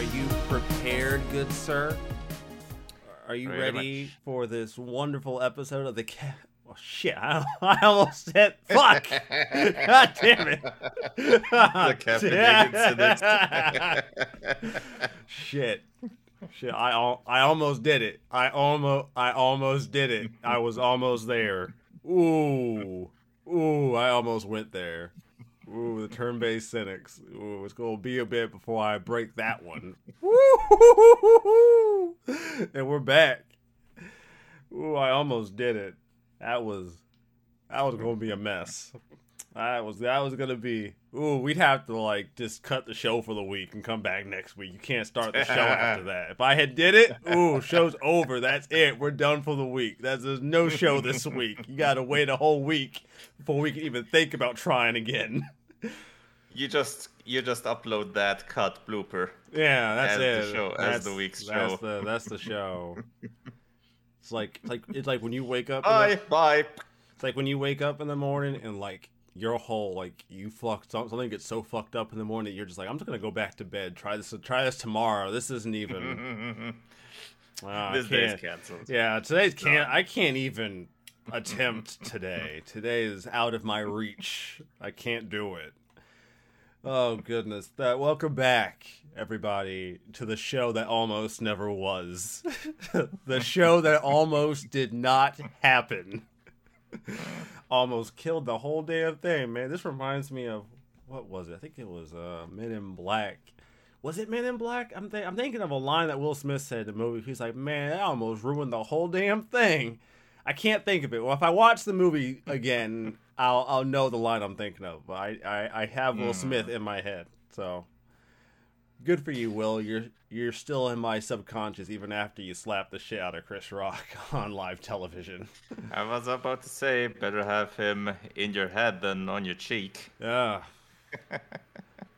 Are you prepared, good sir? Are you ready for this wonderful episode of the Oh, shit, I almost hit. Fuck! God damn it. The Captain incident. Shit, I almost did it. I almost did it. I was almost there. Ooh, I almost went there. Ooh, the turn-based cynics. Ooh, it's going to be a bit before I break that one. Woo! And we're back. Ooh, I almost did it. That was going to be a mess. That was going to be... Ooh, we'd have to, just cut the show for the week and come back next week. You can't start the show after that. If I had did it, ooh, show's over. That's it. We're done for the week. There's no show this week. You got to wait a whole week before we can even think about trying again. You just upload that cut blooper. Yeah, that's as it. The show, that's, as the week's that's show. That's the show. It's like when you wake up. Bye. It's like when you wake up in the morning and your whole you fucked something gets so fucked up in the morning that you're just I'm just gonna go back to bed. Try this tomorrow. This isn't even. This day's canceled. Yeah, today's can't. I can't even attempt today. Today is out of my reach. I can't do it. Oh goodness! Welcome back, everybody, to the show that almost never was. The show that almost did not happen. Almost killed the whole damn thing, man. This reminds me of, what was it? I think it was Men in Black. Was it Men in Black? I'm thinking of a line that Will Smith said in the movie. He's like, man, that almost ruined the whole damn thing. I can't think of it. Well, if I watch the movie again, I'll know the line I'm thinking of. But I have Will Smith in my head. So good for you, Will. You're still in my subconscious even after you slapped the shit out of Chris Rock on live television. I was about to say, better have him in your head than on your cheek. Yeah. I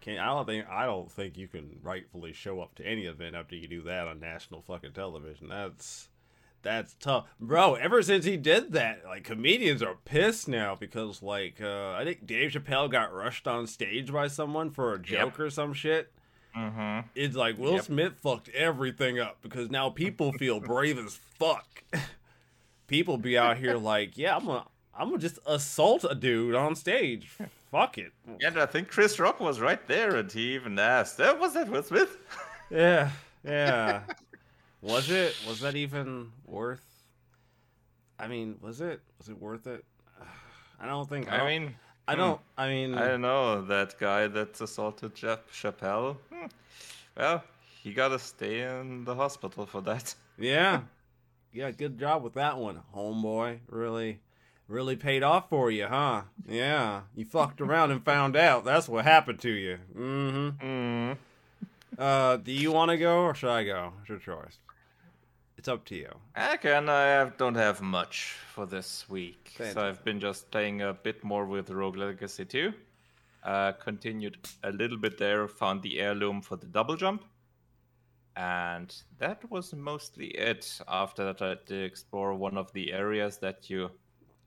don't think you can rightfully show up to any event after you do that on national fucking television. That's tough. Bro, ever since he did that, comedians are pissed now because, I think Dave Chappelle got rushed on stage by someone for a joke or some shit. Mm-hmm. It's like Will Smith fucked everything up because now people feel brave as fuck. People be out here I'm gonna just assault a dude on stage. Fuck it. Yeah, and I think Chris Rock was right there, and he even asked, "Was that Will Smith?" Yeah. Was it? Was that even worth? I mean, was it? Was it worth it? I don't think. I don't know. That guy that assaulted Jeff Chappelle. Well, he got to stay in the hospital for that. Yeah. Yeah, good job with that one, homeboy. Really, really paid off for you, huh? Yeah. You fucked around and found out. That's what happened to you. Mm-hmm. Mm. Do you want to go or should I go? It's your choice. It's up to you. I don't have much for this week. Fantastic. So I've been just playing a bit more with Rogue Legacy 2. Continued a little bit there, found the heirloom for the double jump. And that was mostly it. After that, I had to explore one of the areas that you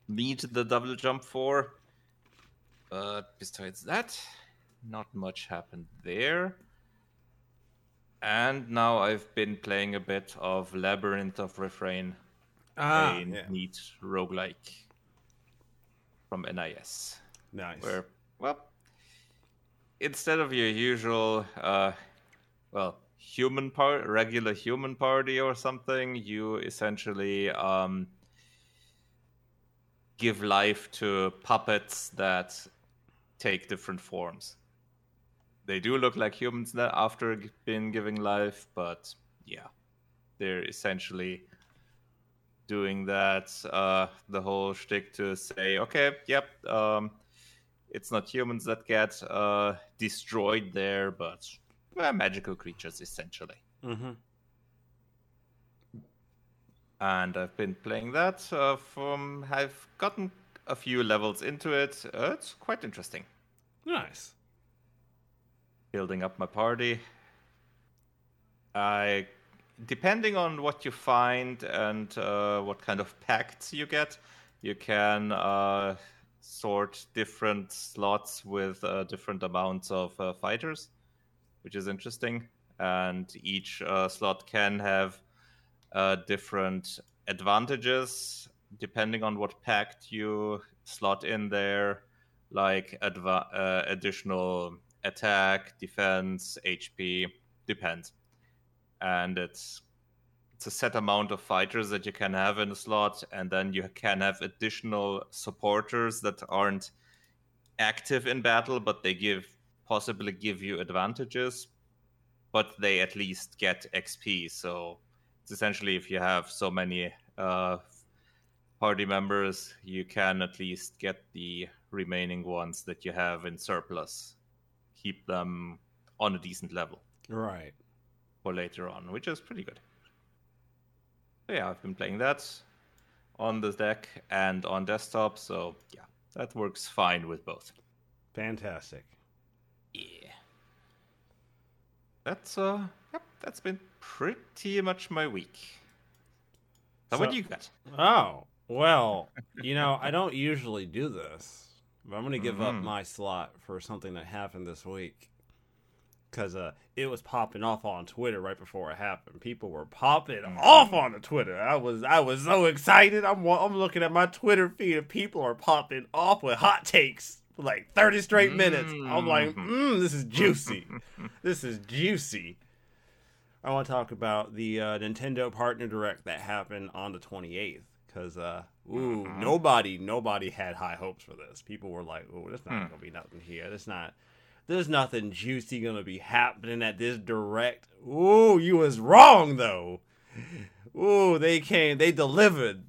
need the double jump for. But besides that, not much happened there. And now I've been playing a bit of Labyrinth of Refrain, neat roguelike from NIS. Nice. Where, instead of your usual, regular human party or something, you essentially give life to puppets that take different forms. They do look like humans after being given life, but yeah, they're essentially doing that, the whole shtick to say, it's not humans that get destroyed there, but magical creatures, essentially. Mm-hmm. And I've been playing that. I've gotten a few levels into it. It's quite interesting. Nice. Building up my party. Depending on what you find and what kind of pacts you get, you can sort different slots with different amounts of fighters, which is interesting. and each slot can have different advantages depending on what pact you slot in there, like additional attack, defense, HP, depends. And it's a set amount of fighters that you can have in a slot, and then you can have additional supporters that aren't active in battle, but they possibly give you advantages, but they at least get XP. So it's essentially, if you have so many party members, you can at least get the remaining ones that you have in surplus, keep them on a decent level, right, for later on, which is pretty good. So yeah, I've been playing that on the deck and on desktop, so yeah, that works fine with both. Fantastic. Yeah. That's been pretty much my week. So what do you got? Oh, well, I don't usually do this, but I'm going to give up my slot for something that happened this week. Because it was popping off on Twitter right before it happened. People were popping off on the Twitter. I was so excited. I'm looking at my Twitter feed and people are popping off with hot takes for like 30 straight minutes. I'm like, this is juicy. This is juicy. I want to talk about the Nintendo Partner Direct that happened on the 28th. Because nobody had high hopes for this. People were like, oh, that's not going to be nothing here. That's not... There's nothing juicy going to be happening at this direct. Ooh, you was wrong, though. Ooh, they came. They delivered.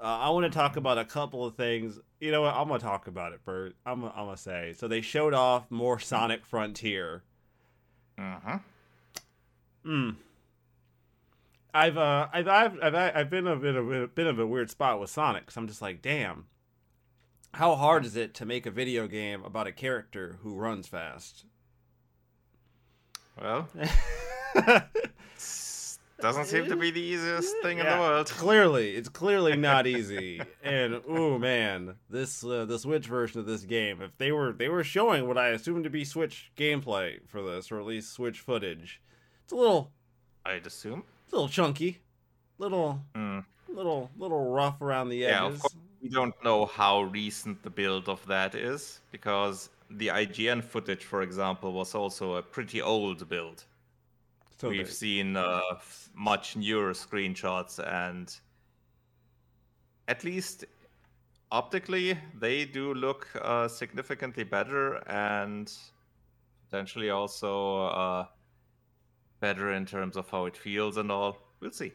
I want to talk about a couple of things. You know what? I'm going to talk about it first. I'm going to say. So they showed off more Sonic Frontier. Uh-huh. I've been a weird spot with Sonic, because I'm just like, damn. How hard is it to make a video game about a character who runs fast? Well, doesn't seem to be the easiest thing in the world. Clearly, it's clearly not easy. And oh man, this the Switch version of this game, if they were showing what I assumed to be Switch gameplay for this, or at least Switch footage, it's a little, I'd assume, it's a little chunky, little rough around the edges. Yeah, of course. We don't know how recent the build of that is, because the IGN footage, for example, was also a pretty old build. So we've seen much newer screenshots, and at least optically, they do look significantly better, and potentially also better in terms of how it feels and all. We'll see.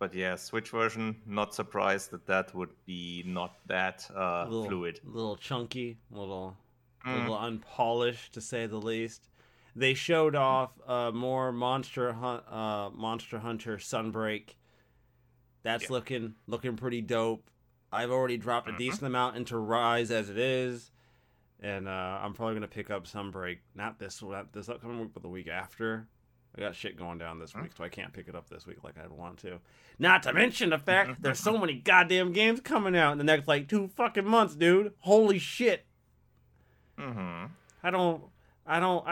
But yeah, Switch version, not surprised that would be not that fluid. A little chunky, a little unpolished, to say the least. They showed off more Monster Hunter Sunbreak. That's looking pretty dope. I've already dropped a decent amount into Rise as it is. And I'm probably going to pick up Sunbreak, not this upcoming week, but the week after. I got shit going down this week, so I can't pick it up this week like I'd want to. Not to mention the fact there's so many goddamn games coming out in the next, like, 2 fucking months, dude. Holy shit. Mm-hmm. I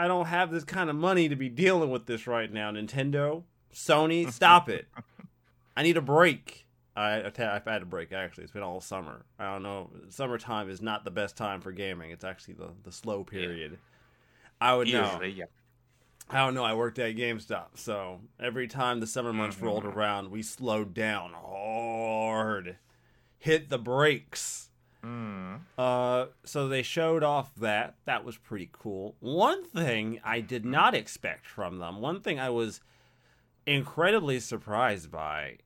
don't have this kind of money to be dealing with this right now, Nintendo. Sony, stop it. I need a break. I've had a break, actually. It's been all summer. I don't know. Summertime is not the best time for gaming. It's actually the slow period. Yeah. I don't know, I worked at GameStop, so every time the summer months rolled around, we slowed down hard. Hit the brakes. So they showed off that. That was pretty cool. One thing I did not expect from them, one thing I was incredibly surprised by,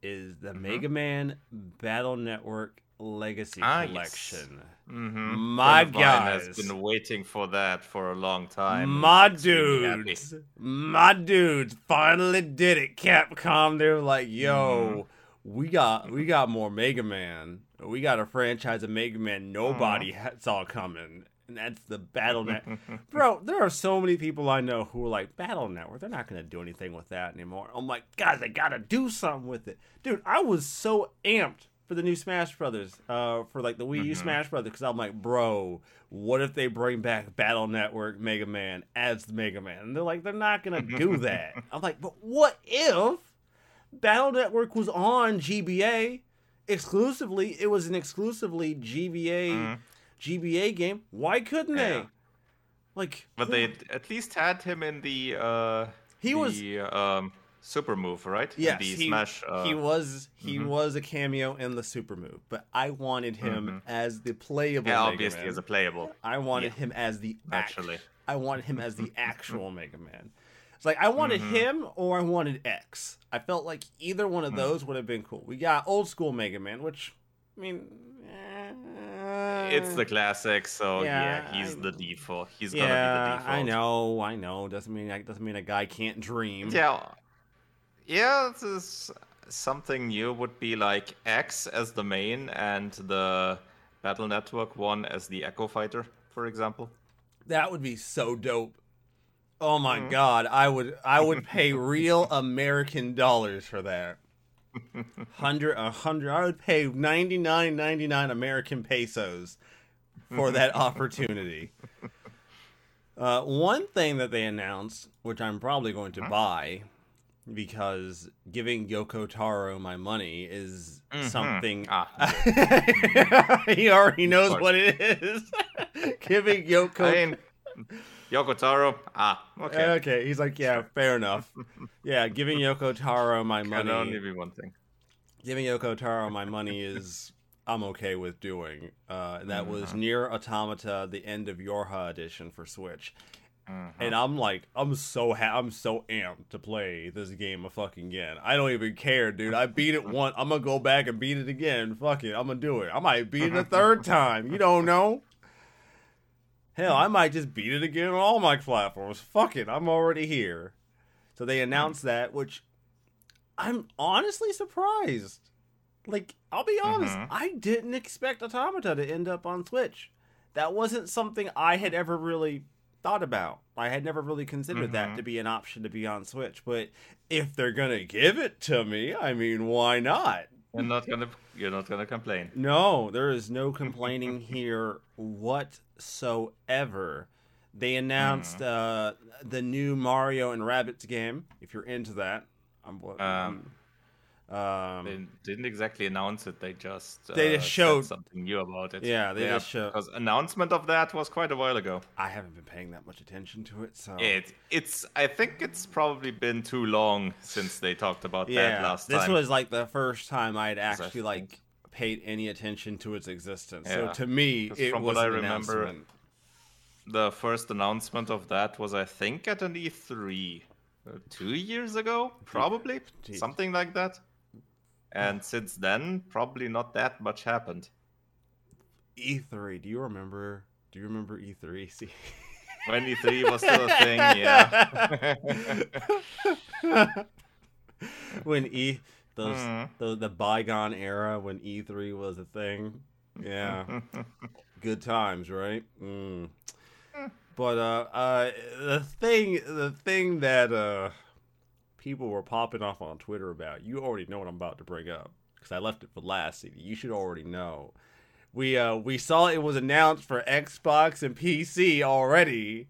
is the Mega Man Battle Network Legacy collection. Yes. My guys has been waiting for that for a long time. My dudes finally did it, Capcom. They were like, yo, we got more Mega Man. We got a franchise of Mega Man nobody saw coming, and that's the Battle Network. Bro, there are so many people I know who are like, Battle Network, they're not going to do anything with that anymore. I'm like, guys, they got to do something with it. Dude, I was so amped for the new Smash Brothers, for like the Wii U Smash Brothers, because I'm like, bro, what if they bring back Battle Network Mega Man as Mega Man? And they're like, they're not gonna do that. I'm like, but what if Battle Network was on GBA exclusively? It was an exclusively GBA game. Why couldn't they? Like, but they at least had him in the Super Move, right? Yes, the Smash, he was a cameo in the Super Move, but I wanted him as the playable. Yeah, Mega obviously Man. As a playable. I wanted him as the actual Mega Man. It's like I wanted him or I wanted X. I felt like either one of those would have been cool. We got old school Mega Man, which I mean. It's the classic, so yeah he's the default. He's gonna be the default. I know. Doesn't mean a guy can't dream. Yeah. This is something new. Would be like X as the main and the Battle Network one as the Echo Fighter, for example. That would be so dope. Oh my God, I would pay real American dollars for that. 100. I would pay 99.99 American pesos for that opportunity. One thing that they announced, which I'm probably going to buy, because giving Yoko Taro my money is something. He already knows what it is. Giving Yoko. Yoko Taro. Okay. Okay. He's like, yeah, fair enough. Yeah, giving Yoko Taro my money. Can only be one thing. Giving Yoko Taro my money is I'm okay with doing. That was Nier Automata, the end of Yorha edition for Switch, and I'm like, I'm so amped to play this game a fucking again. I don't even care, dude. I beat it once. I'm gonna go back and beat it again. Fuck it. I'm gonna do it. I might beat it a third time. You don't know. Hell, I might just beat it again on all my platforms. Fuck it, I'm already here. So they announced that, which I'm honestly surprised. Like, I'll be honest, I didn't expect Automata to end up on Switch. That wasn't something I had ever really thought about. I had never really considered that to be an option to be on Switch. But if they're going to give it to me, I mean, why not? You're not gonna complain. No, there is no complaining here whatsoever. They announced the new Mario and Rabbids game. If you're into that, they didn't exactly announce it. They just showed something new about it. Yeah, they just showed. Because announcement of that was quite a while ago. I haven't been paying that much attention to it. So it's. I think it's probably been too long since they talked about that last time. This was like the first time I'd actually like paid any attention to its existence. Yeah. So to me, it from was what I remember. The first announcement of that was, I think, at an E3. 2 years ago, probably. Jeez. Something like that. And since then, probably not that much happened. E3, do you remember E3? See? When E3 was still a thing, When the bygone era when E3 was a thing. Yeah. Good times, right? But the thing that people were popping off on Twitter about, you already know what I'm about to bring up because I left it for last season. You should already know. We saw it was announced for Xbox and PC already,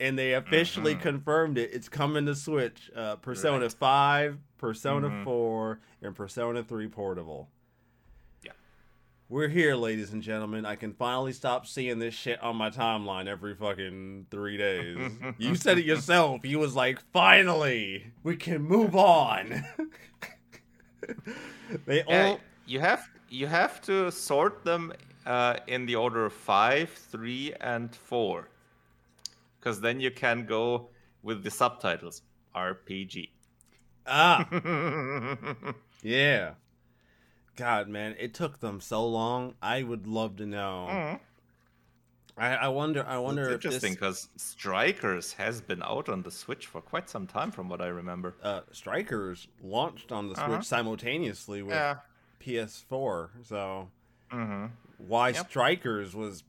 and they officially confirmed it. It's coming to Switch. Persona 5, Persona 4, and Persona 3 Portable. We're here, ladies and gentlemen. I can finally stop seeing this shit on my timeline every fucking 3 days. You said it yourself. You was like, finally, we can move on. They all you have to sort them in the order of 5, 3, and 4, because then you can go with the subtitles RPG. Yeah. God, man, it took them so long. I would love to know. I wonder. It's interesting because Strikers has been out on the Switch for quite some time, from what I remember. Strikers launched on the Switch simultaneously with PS4, so Strikers was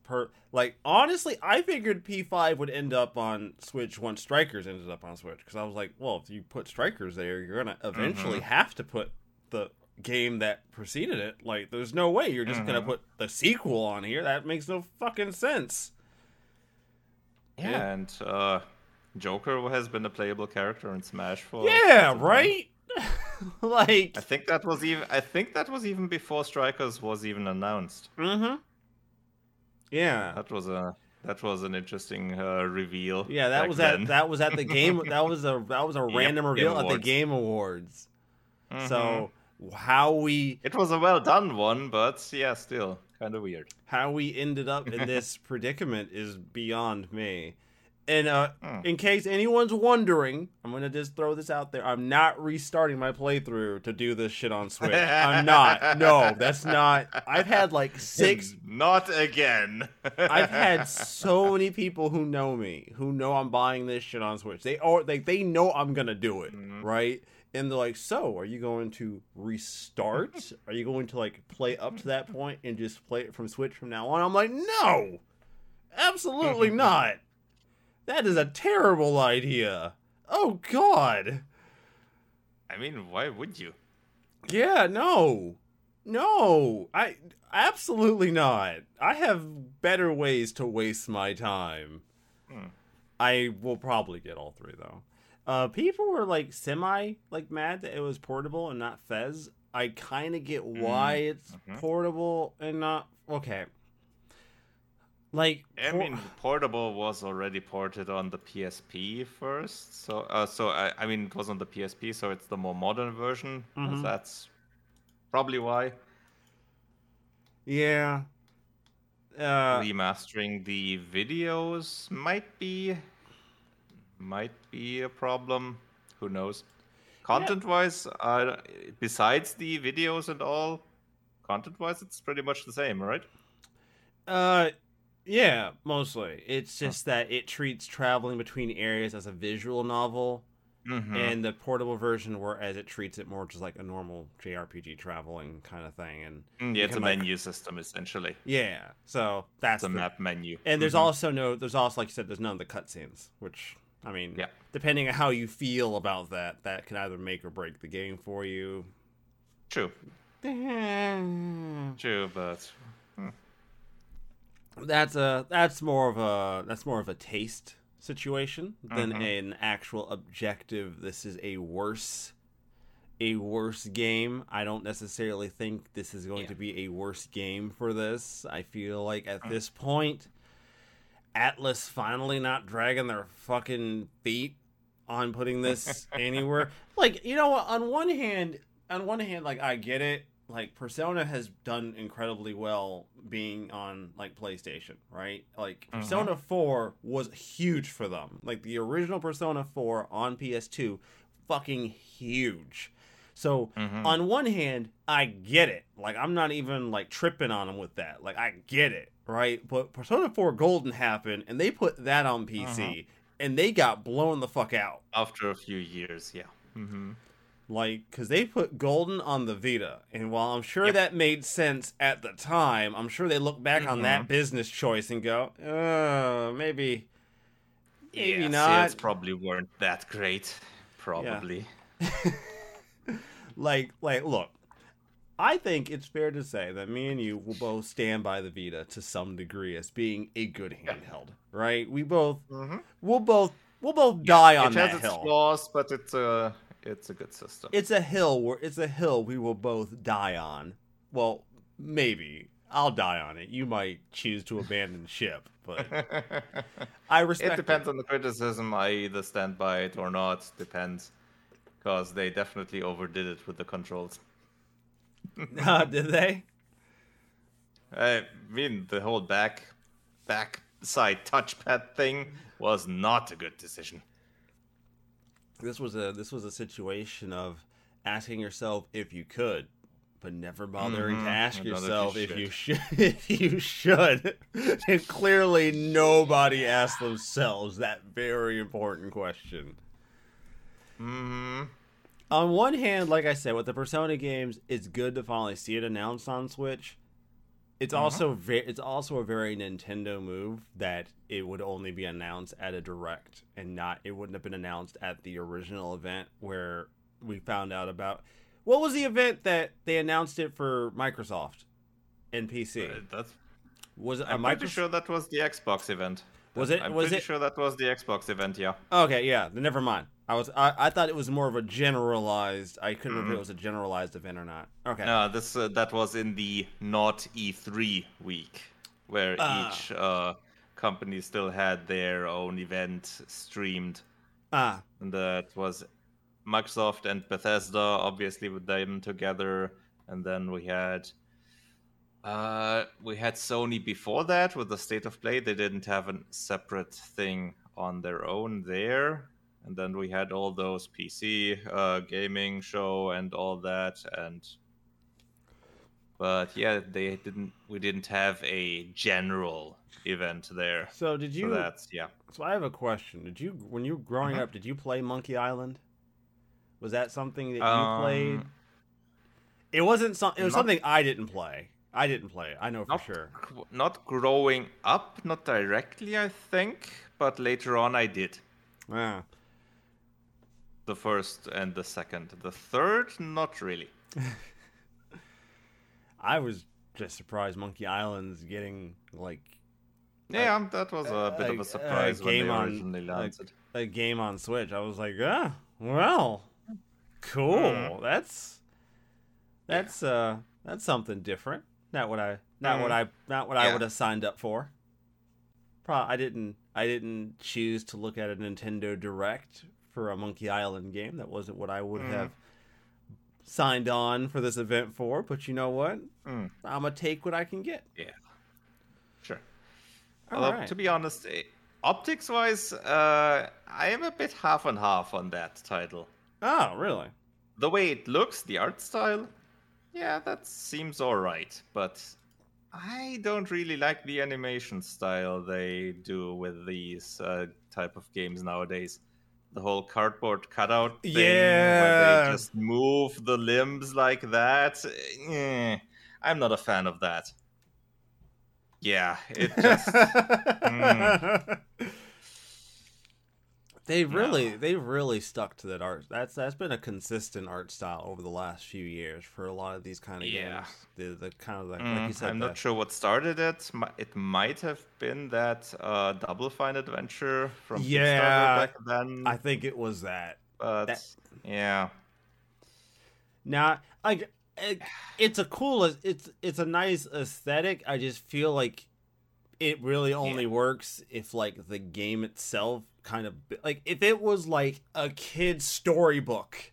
like, honestly, I figured P5 would end up on Switch once Strikers ended up on Switch, because I was like, well, if you put Strikers there, you're gonna eventually have to put the game that preceded it. Like, there's no way you're just gonna put the sequel on here. That makes no fucking sense. Yeah. And Joker has been a playable character in Smash for right? Like, I think that was even before Strikers was even announced. Yeah. That was an interesting reveal. Yeah, that was at the game. that was a random reveal at the Game Awards. So it was a well done one, but yeah, still kind of weird. How we ended up in this predicament is beyond me. And in case anyone's wondering, I'm going to just throw this out there. I'm not restarting my playthrough to do this shit on Switch. I'm not. No, that's not. I've had like six. Not again. I've had so many people who know me, who know I'm buying this shit on Switch. They know I'm going to do it, right? And they're like, so are you going to restart? Are you going to like play up to that point and just play it from Switch from now on? I'm like, no, absolutely not. That is a terrible idea. Oh, God. I mean, why would you? Yeah, no. No. I absolutely not. I have better ways to waste my time. I will probably get all three, though. People were, like, mad that it was portable and not Fez. I kind of get why it's portable and not... Okay. Like, I mean, portable was already ported on the PSP first, so it was on the PSP, so it's the more modern version. So that's probably why. Yeah. Remastering the videos might be a problem. Who knows? Content-wise, besides the videos and all, content-wise, it's pretty much the same, right? Yeah, mostly. It's just that it treats traveling between areas as a visual novel, and the portable version, whereas it treats it more just like a normal JRPG traveling kind of thing. And it's a menu system essentially. Yeah, so that's the map menu. And there's also like you said, there's none of the cutscenes, which I mean, depending on how you feel about that, that can either make or break the game for you. True. True, but. That's more of a taste situation than an actual objective. This is a worse game. I don't necessarily think this is going to be a worse game for this. I feel like at this point, Atlas finally not dragging their fucking feet on putting this anywhere. Like, you know what? On one hand, like, I get it. Like, Persona has done incredibly well being on, like, PlayStation, right? Like, Persona 4 was huge for them. Like, the original Persona 4 on PS2, fucking huge. So, on one hand, I get it. Like, I'm not even, like, tripping on them with that. Like, I get it, right? But Persona 4 Golden happened, and they put that on PC, and they got blown the fuck out. After a few years, yeah. Like, because they put Golden on the Vita, and while I'm sure that made sense at the time, I'm sure they look back on that business choice and go, maybe not. Sales probably weren't that great, probably. Yeah. like, look, I think it's fair to say that me and you will both stand by the Vita to some degree as being a good handheld, right? We'll both die on that hill. It has its flaws, but it's It's a good system. It's a hill we will both die on. Well, maybe. I'll die on it. You might choose to abandon ship, but I respect it. Depends on the criticism. I either stand by it or not. Depends. Because they definitely overdid it with the controls. Did they? I mean, the whole backside touchpad thing was not a good decision. This was a situation of asking yourself if you could, but never bothering to ask yourself if you should. And clearly nobody asked themselves that very important question. On one hand, like I said, with the Persona games, it's good to finally see it announced on Switch. It's also a very Nintendo move that it would only be announced at a Direct and it wouldn't have been announced at the original event where we found out about. What was the event that they announced it for Microsoft and PC? I'm pretty sure that was the Xbox event. I'm pretty sure that was the Xbox event, yeah. Okay, yeah. Never mind. I thought it was more of a generalized. I couldn't remember if it was a generalized event or not. Okay. No, this that was in the not E3 week, where each company still had their own event streamed. And that was Microsoft and Bethesda, obviously, with them together, and then we had. We had Sony before that with the State of Play. They didn't have a separate thing on their own there. And then we had all those PC gaming show and all that. But yeah, they didn't. We didn't have a general event there. So did you? So that's, yeah. So I have a question. Did you, when you were growing up, did you play Monkey Island? Was that something that you played? It wasn't. Something I didn't play. I know for sure. Not growing up, not directly, I think, but later on I did. Yeah. The first and the second. The third, not really. I was just surprised Monkey Island's getting, like... Yeah, that was a bit of a surprise when they originally launched it. A game on Switch. I was like, well, cool. That's something different. Not what I would have signed up for. I didn't choose to look at a Nintendo Direct for a Monkey Island game. That wasn't what I would have signed on for this event for. But you know what? I'm gonna take what I can get. Yeah, sure. Although, to be honest, optics-wise, I am a bit half and half on that title. Oh, really? The way it looks, the art style. Yeah, that seems alright, but I don't really like the animation style they do with these type of games nowadays. The whole cardboard cutout thing, where they just move the limbs like that. I'm not a fan of that. Yeah, it just... They've really stuck to that art. That's been a consistent art style over the last few years for a lot of these kind of games. The kind of like you said, I'm not sure what started it. It might have been that Double Fine Adventure from Kickstarter back then. I think it was that. But yeah. Now, it's a cool. It's a nice aesthetic. I just feel like it really only works if like the game itself. Kind of like if it was like a kid's storybook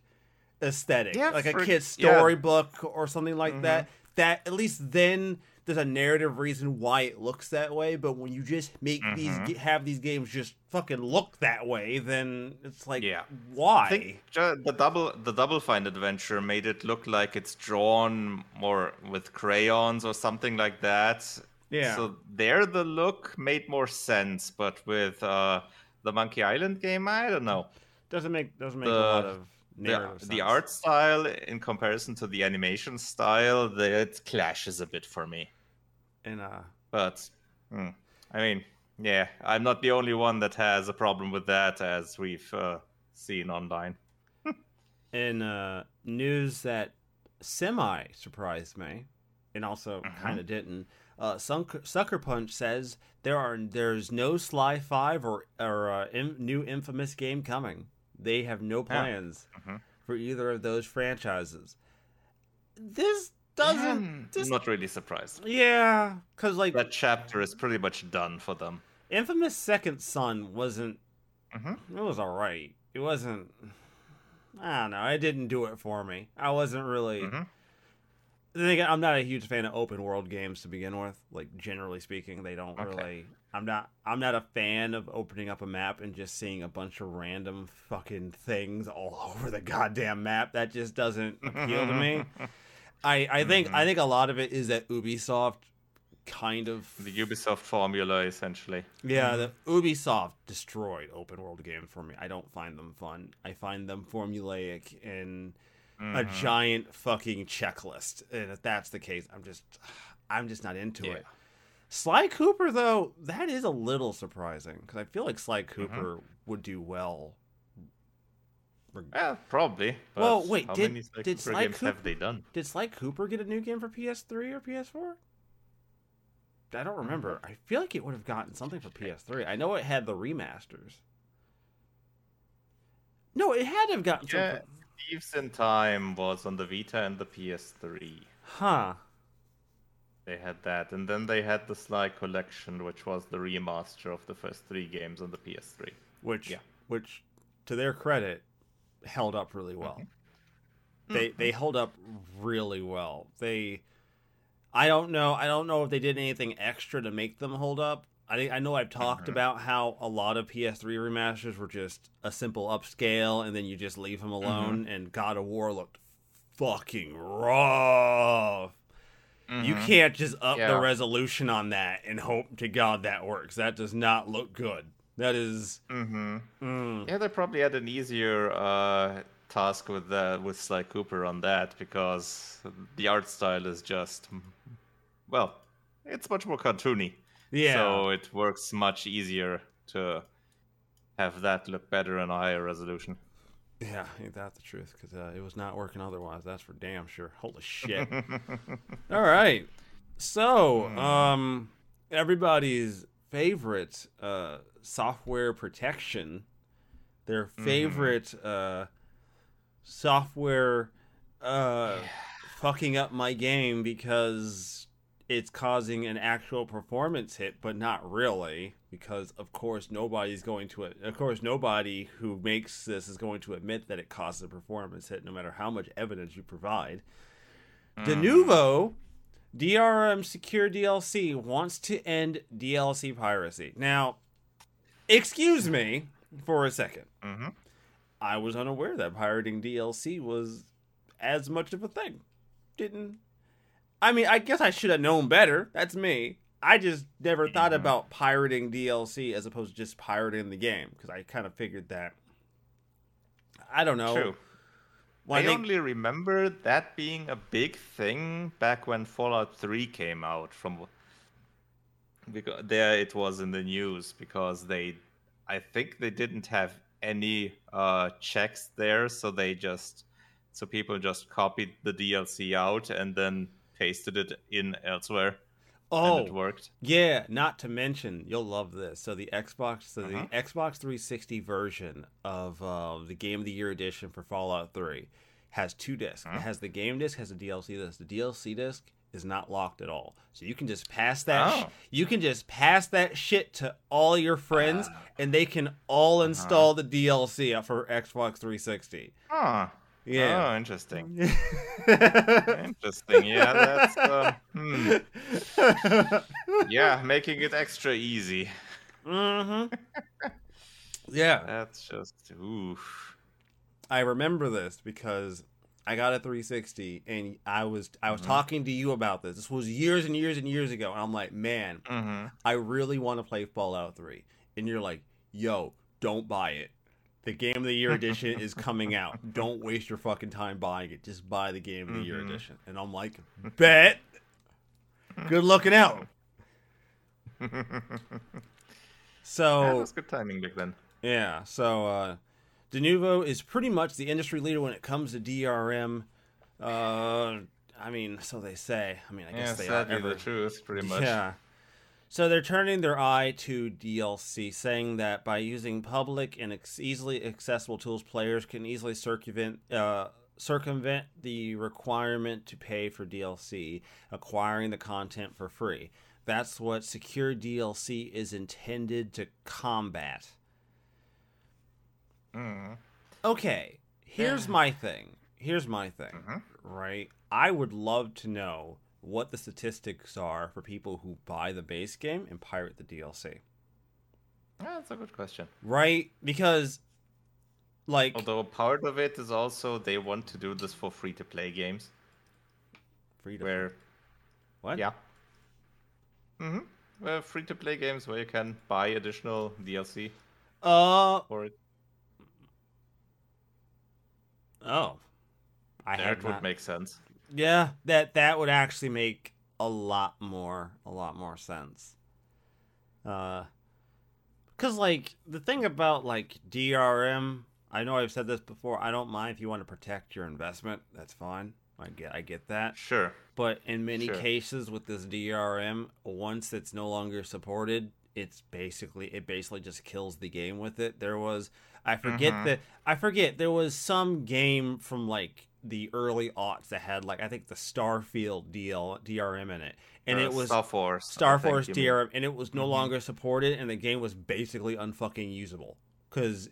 aesthetic, like a kid's storybook or something like that at least then there's a narrative reason why it looks that way. But when you just make these games just fucking look that way, then it's like why? I think the Double Fine Adventure made it look like it's drawn more with crayons or something like that. Yeah. So there the look made more sense, but with the Monkey Island game, I don't know. Doesn't make a lot of narrative sense. The art style in comparison to the animation style, it clashes a bit for me. But I mean, yeah, I'm not the only one that has a problem with that, as we've seen online. In news that semi surprised me, and also kind of didn't. Sucker Punch says there's no Sly 5 or new Infamous game coming. They have no plans for either of those franchises. This doesn't... I'm not really surprised. Yeah, because like... That chapter is pretty much done for them. Infamous Second Son wasn't... It was alright. It wasn't... I don't know. It didn't do it for me. I wasn't really... I'm not a huge fan of open world games to begin with. Like generally speaking, they don't really. I'm not a fan of opening up a map and just seeing a bunch of random fucking things all over the goddamn map. That just doesn't appeal to me. I think a lot of it is that Ubisoft kind of the Ubisoft formula essentially. Yeah, the Ubisoft destroyed open world games for me. I don't find them fun. I find them formulaic and. A giant fucking checklist, and if that's the case, I'm just not into it. Sly Cooper, though, that is a little surprising because I feel like Sly Cooper would do well Yeah, probably. Well, wait, how many Sly Cooper games have they done? Did Sly Cooper get a new game for PS3 or PS4? I don't remember. I feel like it would have gotten something for PS3. I know it had the remasters. No, it had to have gotten something. Thieves in Time was on the Vita and the PS3. Huh. They had that. And then they had the Sly Collection, which was the remaster of the first three games on the PS3. Which, to their credit, held up really well. They held up really well. I don't know if they did anything extra to make them hold up. I know I've talked about how a lot of PS3 remasters were just a simple upscale, and then you just leave them alone, and God of War looked fucking rough. You can't just up the resolution on that and hope to God that works. That does not look good. That is... Yeah, they probably had an easier... task with Sly Cooper on that, because the art style is just, well, it's much more cartoony. Yeah. So it works much easier to have that look better in a higher resolution. Yeah, ain't that the truth? Because it was not working otherwise. That's for damn sure. Holy shit! All right. So, everybody's favorite software protection, their favorite software fucking up my game because it's causing an actual performance hit, but not really, because of course nobody who makes this is going to admit that it causes a performance hit, no matter how much evidence you provide. Denuvo DRM Secure DLC wants to end DLC piracy. Now, excuse me for a second. I was unaware that pirating DLC was as much of a thing. I guess I should have known better. That's me. I just never thought about pirating DLC as opposed to just pirating the game, because I kind of figured that. I don't know. True. Well, I only remember that being a big thing back when Fallout 3 came out. Because there it was in the news, because I think they didn't have any checks there, so people just copied the DLC out and then pasted it in elsewhere. And it worked. Yeah, not to mention, you'll love this. So the Xbox 360 version of the Game of the Year Edition for Fallout 3 has two discs. It has the game disc, has the DLC disc. The DLC disc is not locked at all, so you can just pass that. You can just pass that shit to all your friends, and they can all install the DLC for Xbox 360. Yeah. Oh, interesting. Interesting. Yeah, that's. Yeah, making it extra easy. Yeah, that's just oof. I remember this because I got a 360, and I was talking to you about this. This was years and years and years ago, and I'm like, man, I really want to play Fallout 3. And you're like, yo, don't buy it. The Game of the Year Edition is coming out. Don't waste your fucking time buying it. Just buy the Game of the Year Edition. And I'm like, bet. Good looking out. So that was good timing back then. Yeah, so... Denuvo is pretty much the industry leader when it comes to DRM. So they say. I guess they are. That's the truth, pretty much. Yeah. So they're turning their eye to DLC, saying that by using public and easily accessible tools, players can easily circumvent the requirement to pay for DLC, acquiring the content for free. That's what secure DLC is intended to combat. Okay, here's my thing. Right? I would love to know what the statistics are for people who buy the base game and pirate the DLC. That's a good question. Right? Because, like... Although part of it is also they want to do this for free-to-play games. What? Yeah. Well, free-to-play games where you can buy additional DLC for it. Oh, that would make sense. Yeah, that would actually make a lot more sense. Because the thing about DRM, I know I've said this before. I don't mind if you want to protect your investment. That's fine. I get that. Sure. But in many cases with this DRM, once it's no longer supported, it basically just kills the game with it. There was there was some game from like the early aughts that had like I think the Starfield DRM in it, and it was Starforce DRM, and it was no longer supported, and the game was basically unfucking usable because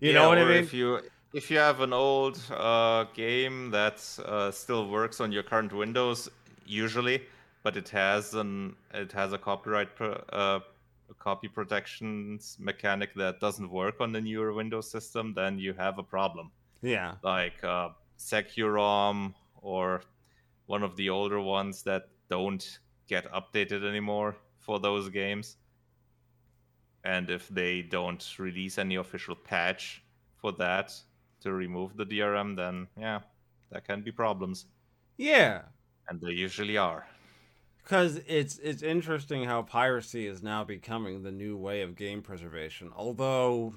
know what I mean. If you have an old game that still works on your current Windows, usually, but it has a copyright copy protections mechanic that doesn't work on the newer Windows system, then you have a problem. Yeah, like Securom or one of the older ones that don't get updated anymore for those games. And if they don't release any official patch for that to remove the DRM, then there can be problems. Yeah, and they usually are. Because it's interesting how piracy is now becoming the new way of game preservation. Although,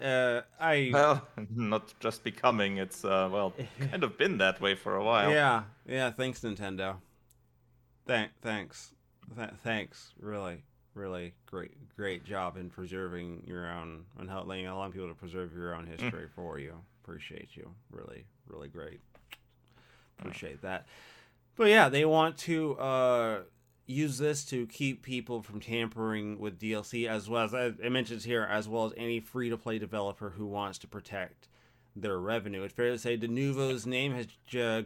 not just becoming. It's kind of been that way for a while. Yeah. Thanks, Nintendo. Thanks. Really great job in preserving your own and allowing people to preserve your own history for you. Appreciate you. Really great. Appreciate that. But yeah, they want to use this to keep people from tampering with DLC, as well as I mentioned here, as well as any free-to-play developer who wants to protect their revenue. It's fair to say Denuvo's name has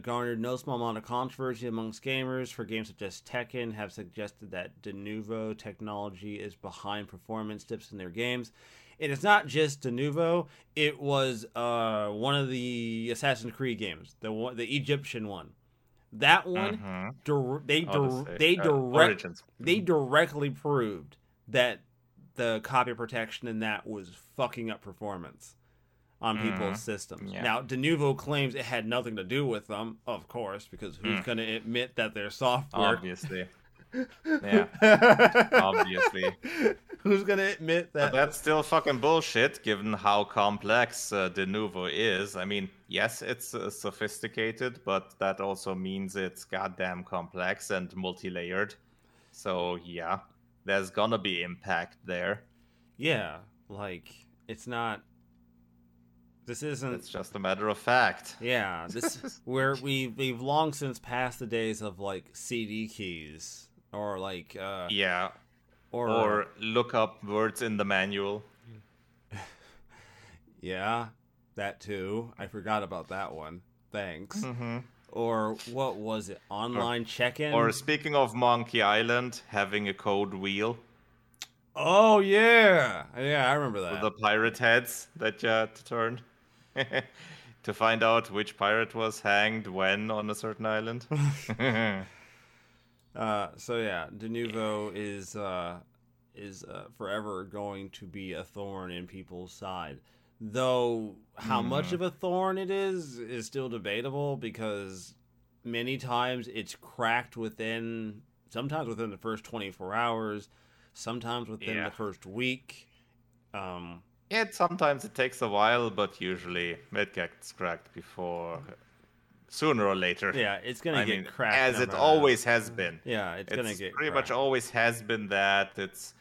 garnered no small amount of controversy amongst gamers. For games such as Tekken, have suggested that Denuvo technology is behind performance dips in their games. And it's not just Denuvo. It was one of the Assassin's Creed games, the Egyptian one. That one, they directly proved that the copy protection in that was fucking up performance on people's systems. Yeah. Now, Denuvo claims it had nothing to do with them, of course, because who's going to admit that their software? Obviously. Yeah. Obviously. Who's going to admit that? But that's still fucking bullshit, given how complex Denuvo is. I mean, yes, it's sophisticated, but that also means it's goddamn complex and multi-layered. So, yeah, there's going to be impact there. Yeah, like, it's not... This isn't... It's just a matter of fact. Yeah, this where we've long since passed the days of, like, CD keys or, like... yeah. Or look up words in the manual. Yeah, that too. I forgot about that one. Thanks. Mm-hmm. Or what was it? Online check-in? Or speaking of Monkey Island, having a code wheel. Oh, yeah. Yeah, I remember that. With the pirate heads that you had to turn to find out which pirate was hanged when on a certain island. Denuvo is forever going to be a thorn in people's side. Though how much of a thorn it is still debatable, because many times it's cracked sometimes within the first 24 hours, sometimes within the first week. Sometimes it takes a while, but usually it gets cracked before... Sooner or later. Yeah, it's going to get cracked. As it always has been. Yeah, it's going to get cracked. It pretty much always has been that. It's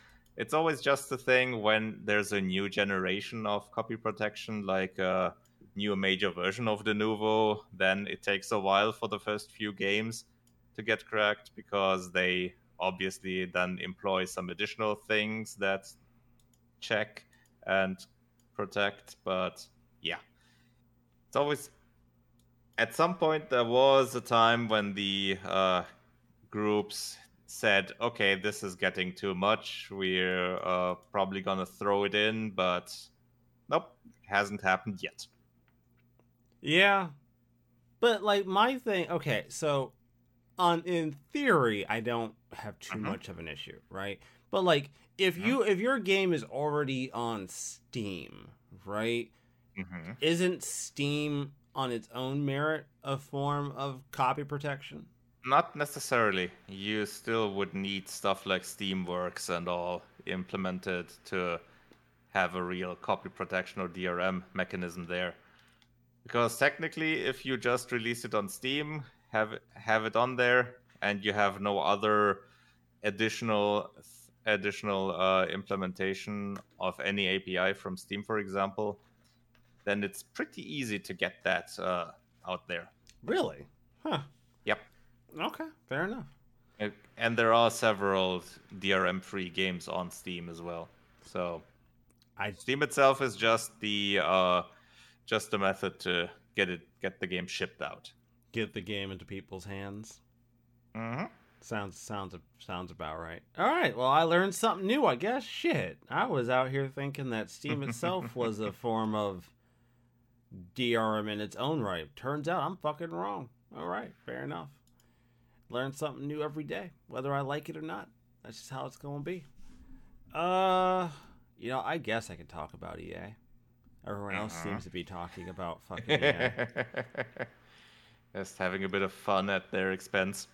always just a thing when there's a new generation of copy protection, like a new major version of Denuvo, then it takes a while for the first few games to get cracked, because they obviously then employ some additional things that check and protect. But yeah, it's always... At some point, there was a time when the groups said, okay, this is getting too much. We're probably going to throw it in, but nope, it hasn't happened yet. Yeah. But, like, my thing... Okay, so in theory, I don't have too much of an issue, right? But, like, if your game is already on Steam, right? Mm-hmm. Isn't Steam... on its own merit a form of copy protection? Not necessarily. You still would need stuff like Steamworks and all implemented to have a real copy protection or DRM mechanism there. Because technically, if you just release it on Steam, have it on there, and you have no other additional implementation of any API from Steam, for example, then it's pretty easy to get that out there. Really? Huh. Yep. Okay, fair enough. And there are several DRM-free games on Steam as well. So Steam itself is just the method to get the game shipped out. Get the game into people's hands. Mm-hmm. Sounds about right. All right. Well, I learned something new, I guess. Shit. I was out here thinking that Steam itself was a form of DRM in its own right. Turns out I'm fucking wrong. All right. Fair enough. Learn something new every day, whether I like it or not. That's just how it's going to be. I guess I could talk about EA. Everyone else seems to be talking about fucking EA. Just having a bit of fun at their expense,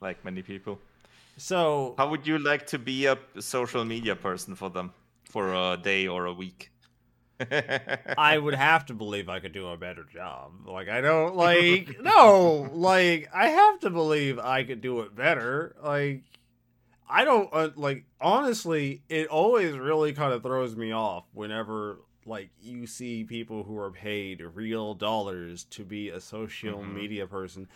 like many people. So, how would you like to be a social media person for them for a day or a week? I would have to believe I could do a better job. I have to believe I could do it better. Honestly, it always really kind of throws me off whenever, you see people who are paid real dollars to be a social media person,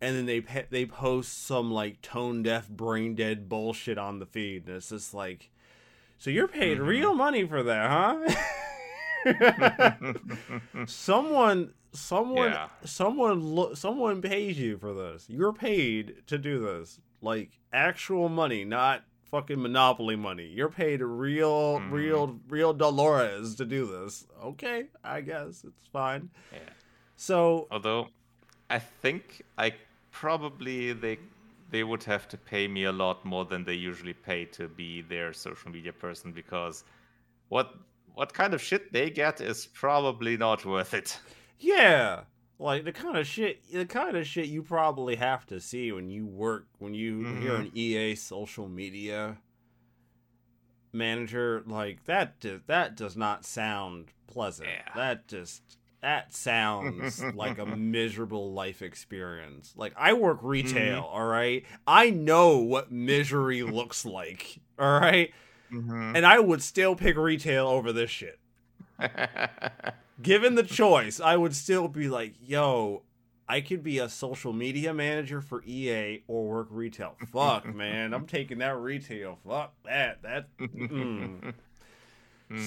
and then they post some, tone-deaf, brain-dead bullshit on the feed, and it's just so you're paid real money for that, huh? Someone pays you for this. You're paid to do this, actual money, not fucking Monopoly money. You're paid real Dolores to do this. Okay, I guess it's fine. Yeah. So, although I think they would have to pay me a lot more than they usually pay to be their social media person, because what kind of shit they get is probably not worth it. Yeah. The kind of shit you probably have to see when you're an EA social media manager, that does not sound pleasant. Yeah. That sounds like a miserable life experience. I work retail, all right? I know what misery looks like, all right? Mm-hmm. And I would still pick retail over this shit. Given the choice, I would still be I could be a social media manager for EA or work retail. Fuck, man. I'm taking that retail. Fuck that.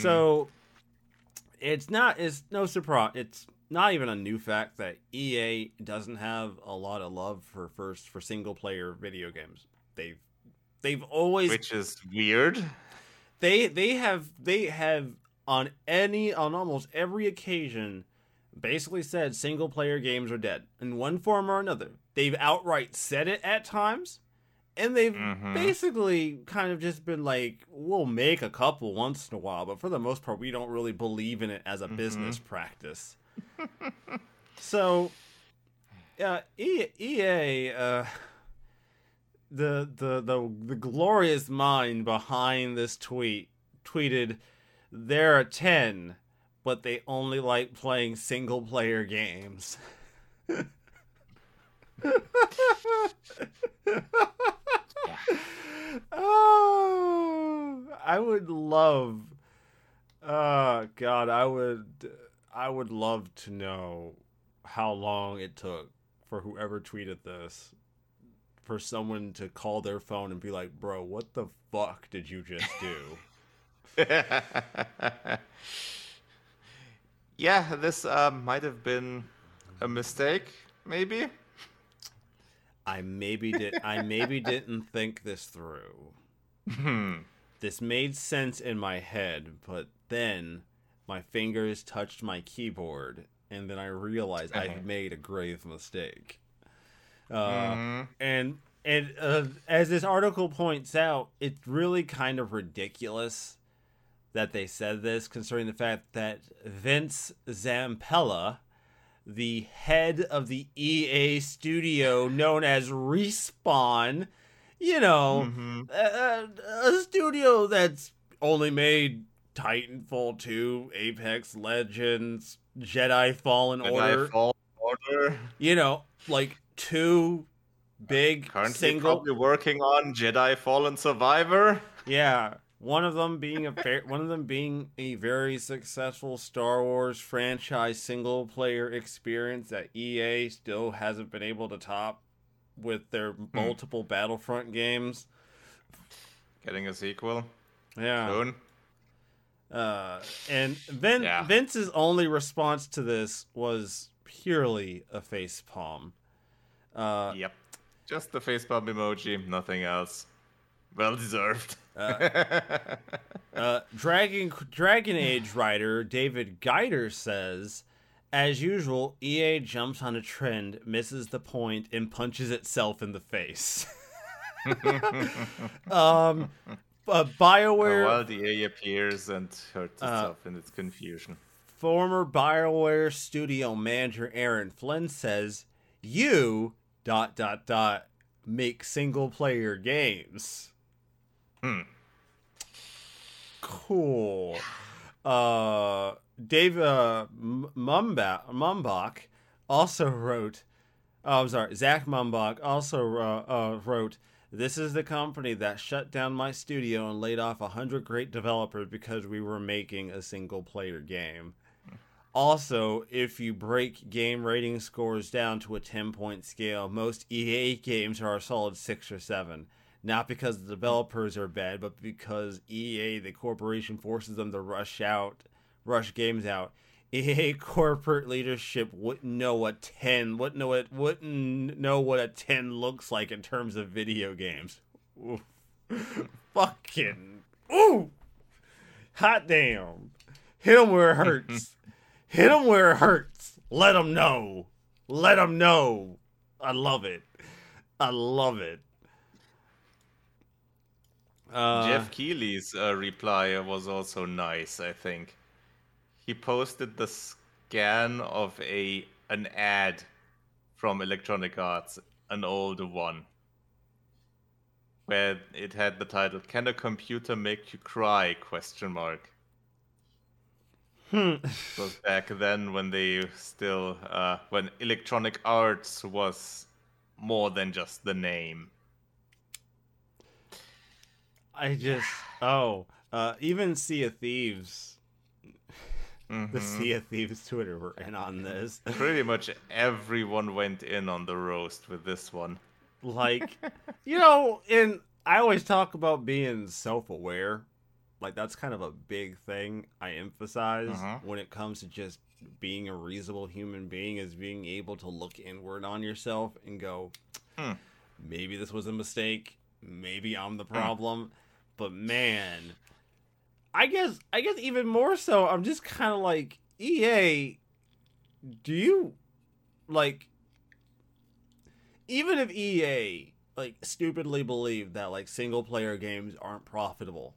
So it's no surprise. It's not even a new fact that EA doesn't have a lot of love for single player video games. They've always, which is weird. They have on almost every occasion basically said single player games are dead in one form or another. They've outright said it at times, and they've basically kind of just been we'll make a couple once in a while, but for the most part we don't really believe in it as a business practice. So EA The glorious mind behind this tweet tweeted, "They're a 10, but they only like playing single player games." Oh, I would love. Oh God, I would love to know how long it took for whoever tweeted this for someone to call their phone and be like, "Bro, what the fuck did you just do?" Yeah, this might have been a mistake, maybe. I maybe didn't think this through. This made sense in my head, but then my fingers touched my keyboard, and then I realized I've made a grave mistake. And as this article points out, it's really kind of ridiculous that they said this, concerning the fact that Vince Zampella, the head of the EA studio known as Respawn, a studio that's only made Titanfall 2, Apex Legends, Jedi Fallen Order. You know, like two big single. Currently working on Jedi Fallen Survivor. Yeah, one of them being a very successful Star Wars franchise single player experience that EA still hasn't been able to top with their multiple Battlefront games. Getting a sequel. Yeah. Soon. Vince's only response to this was purely a facepalm. Yep. Just the facepalm emoji, nothing else. Well deserved. Dragon Age writer David Guider says, as usual, EA jumps on a trend, misses the point, and punches itself in the face. BioWare. While the EA appears and hurts itself in its confusion. Former BioWare studio manager Aaron Flynn says, "You ... make single player games." Cool. Dave Zach Mumbach also wrote, "This is the company that shut down my studio and laid off 100 great developers because we were making a single player game." Also, if you break game rating scores down to a 10-point scale, most EA games are a solid 6 or 7. Not because the developers are bad, but because EA, the corporation, forces them to rush games out. EA corporate leadership wouldn't know what a 10 looks like in terms of video games. Ooh. Fucking ooh, hot damn! Hit them where it hurts. Hit them where it hurts. Let them know. Let them know. I love it. I love it. Jeff Keighley's reply was also nice, I think. He posted the scan of an ad from Electronic Arts, an old one, where it had the title, "Can a Computer Make You Cry?" It was back then when they still, when Electronic Arts was more than just the name. Even Sea of Thieves. Mm-hmm. The Sea of Thieves Twitter were in on this. Pretty much everyone went in on the roast with this one. Like, you know, I always talk about being self-aware. Like, that's kind of a big thing I emphasize when it comes to just being a reasonable human being, is being able to look inward on yourself and go, maybe this was a mistake. Maybe I'm the problem. But man... I guess even more so, I'm just kind of like, EA, do you, like, even if EA, like, stupidly believed that, like, single-player games aren't profitable,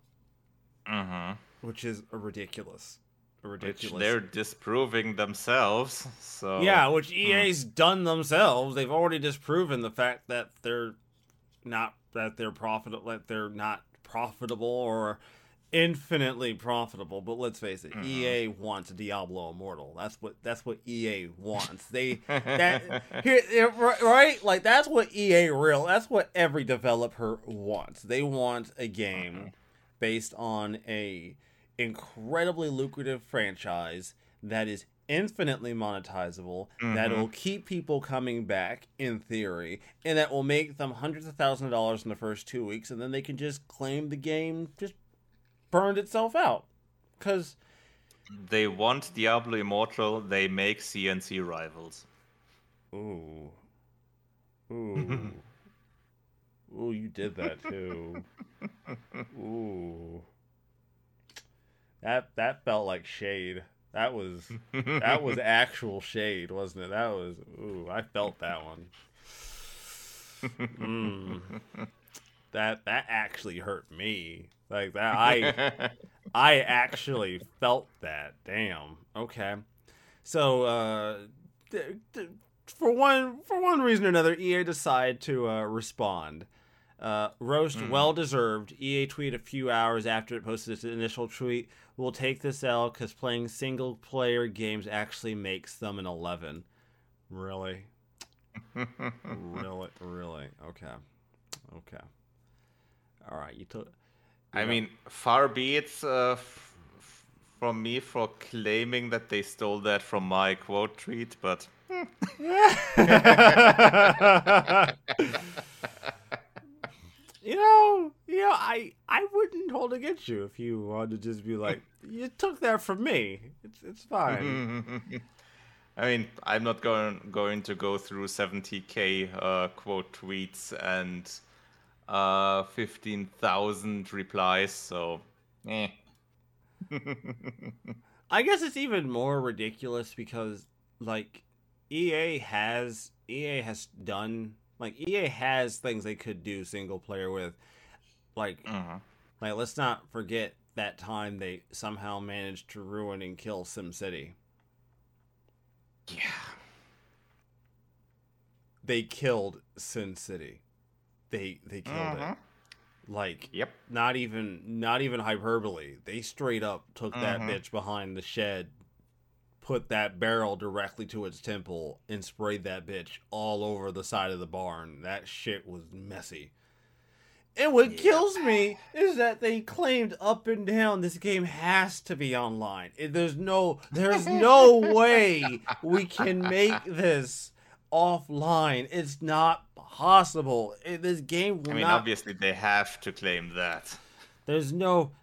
which is ridiculous. Which they're disproving themselves, so... Yeah, which EA's done themselves. They've already disproven the fact that they're not profitable or... infinitely profitable, but let's face it, EA wants Diablo Immortal. That's what EA wants. That's what EA real. That's what every developer wants. They want a game based on a incredibly lucrative franchise that is infinitely monetizable, that will keep people coming back in theory, and that will make them hundreds of thousands of dollars in the first 2 weeks, and then they can just claim the game just burned itself out, because they want Diablo Immortal. They make CNC rivals. Ooh, ooh, you did that too. Ooh, that felt like shade. That was actual shade, wasn't it? That was ooh. I felt that one. That actually hurt me. Like that, I actually felt that. Damn. Okay. So, for one reason or another, EA decided to respond. Roast, well-deserved. EA tweeted a few hours after it posted its initial tweet, "We'll take this L because playing single-player games actually makes them an 11. Really? Really? Okay. All right. I mean, far be it from me for claiming that they stole that from my quote tweet, but... You know, I wouldn't hold against you if you wanted to just be like, you took that from me. It's fine. I mean, I'm not going to go through 70,000 quote tweets and 15,000 replies. So, I guess it's even more ridiculous because, like, EA has done. Like, EA has things they could do single player with. Like, like, let's not forget that time they somehow managed to ruin and kill SimCity. Yeah. They killed SimCity. They killed it. Like, not even hyperbole. They straight up took that bitch behind the shed, put that barrel directly to its temple, and sprayed that bitch all over the side of the barn. That shit was messy. And what kills me is that they claimed up and down this game has to be online. There's no way we can make this offline. It's not possible. This game will obviously they have to claim that. Once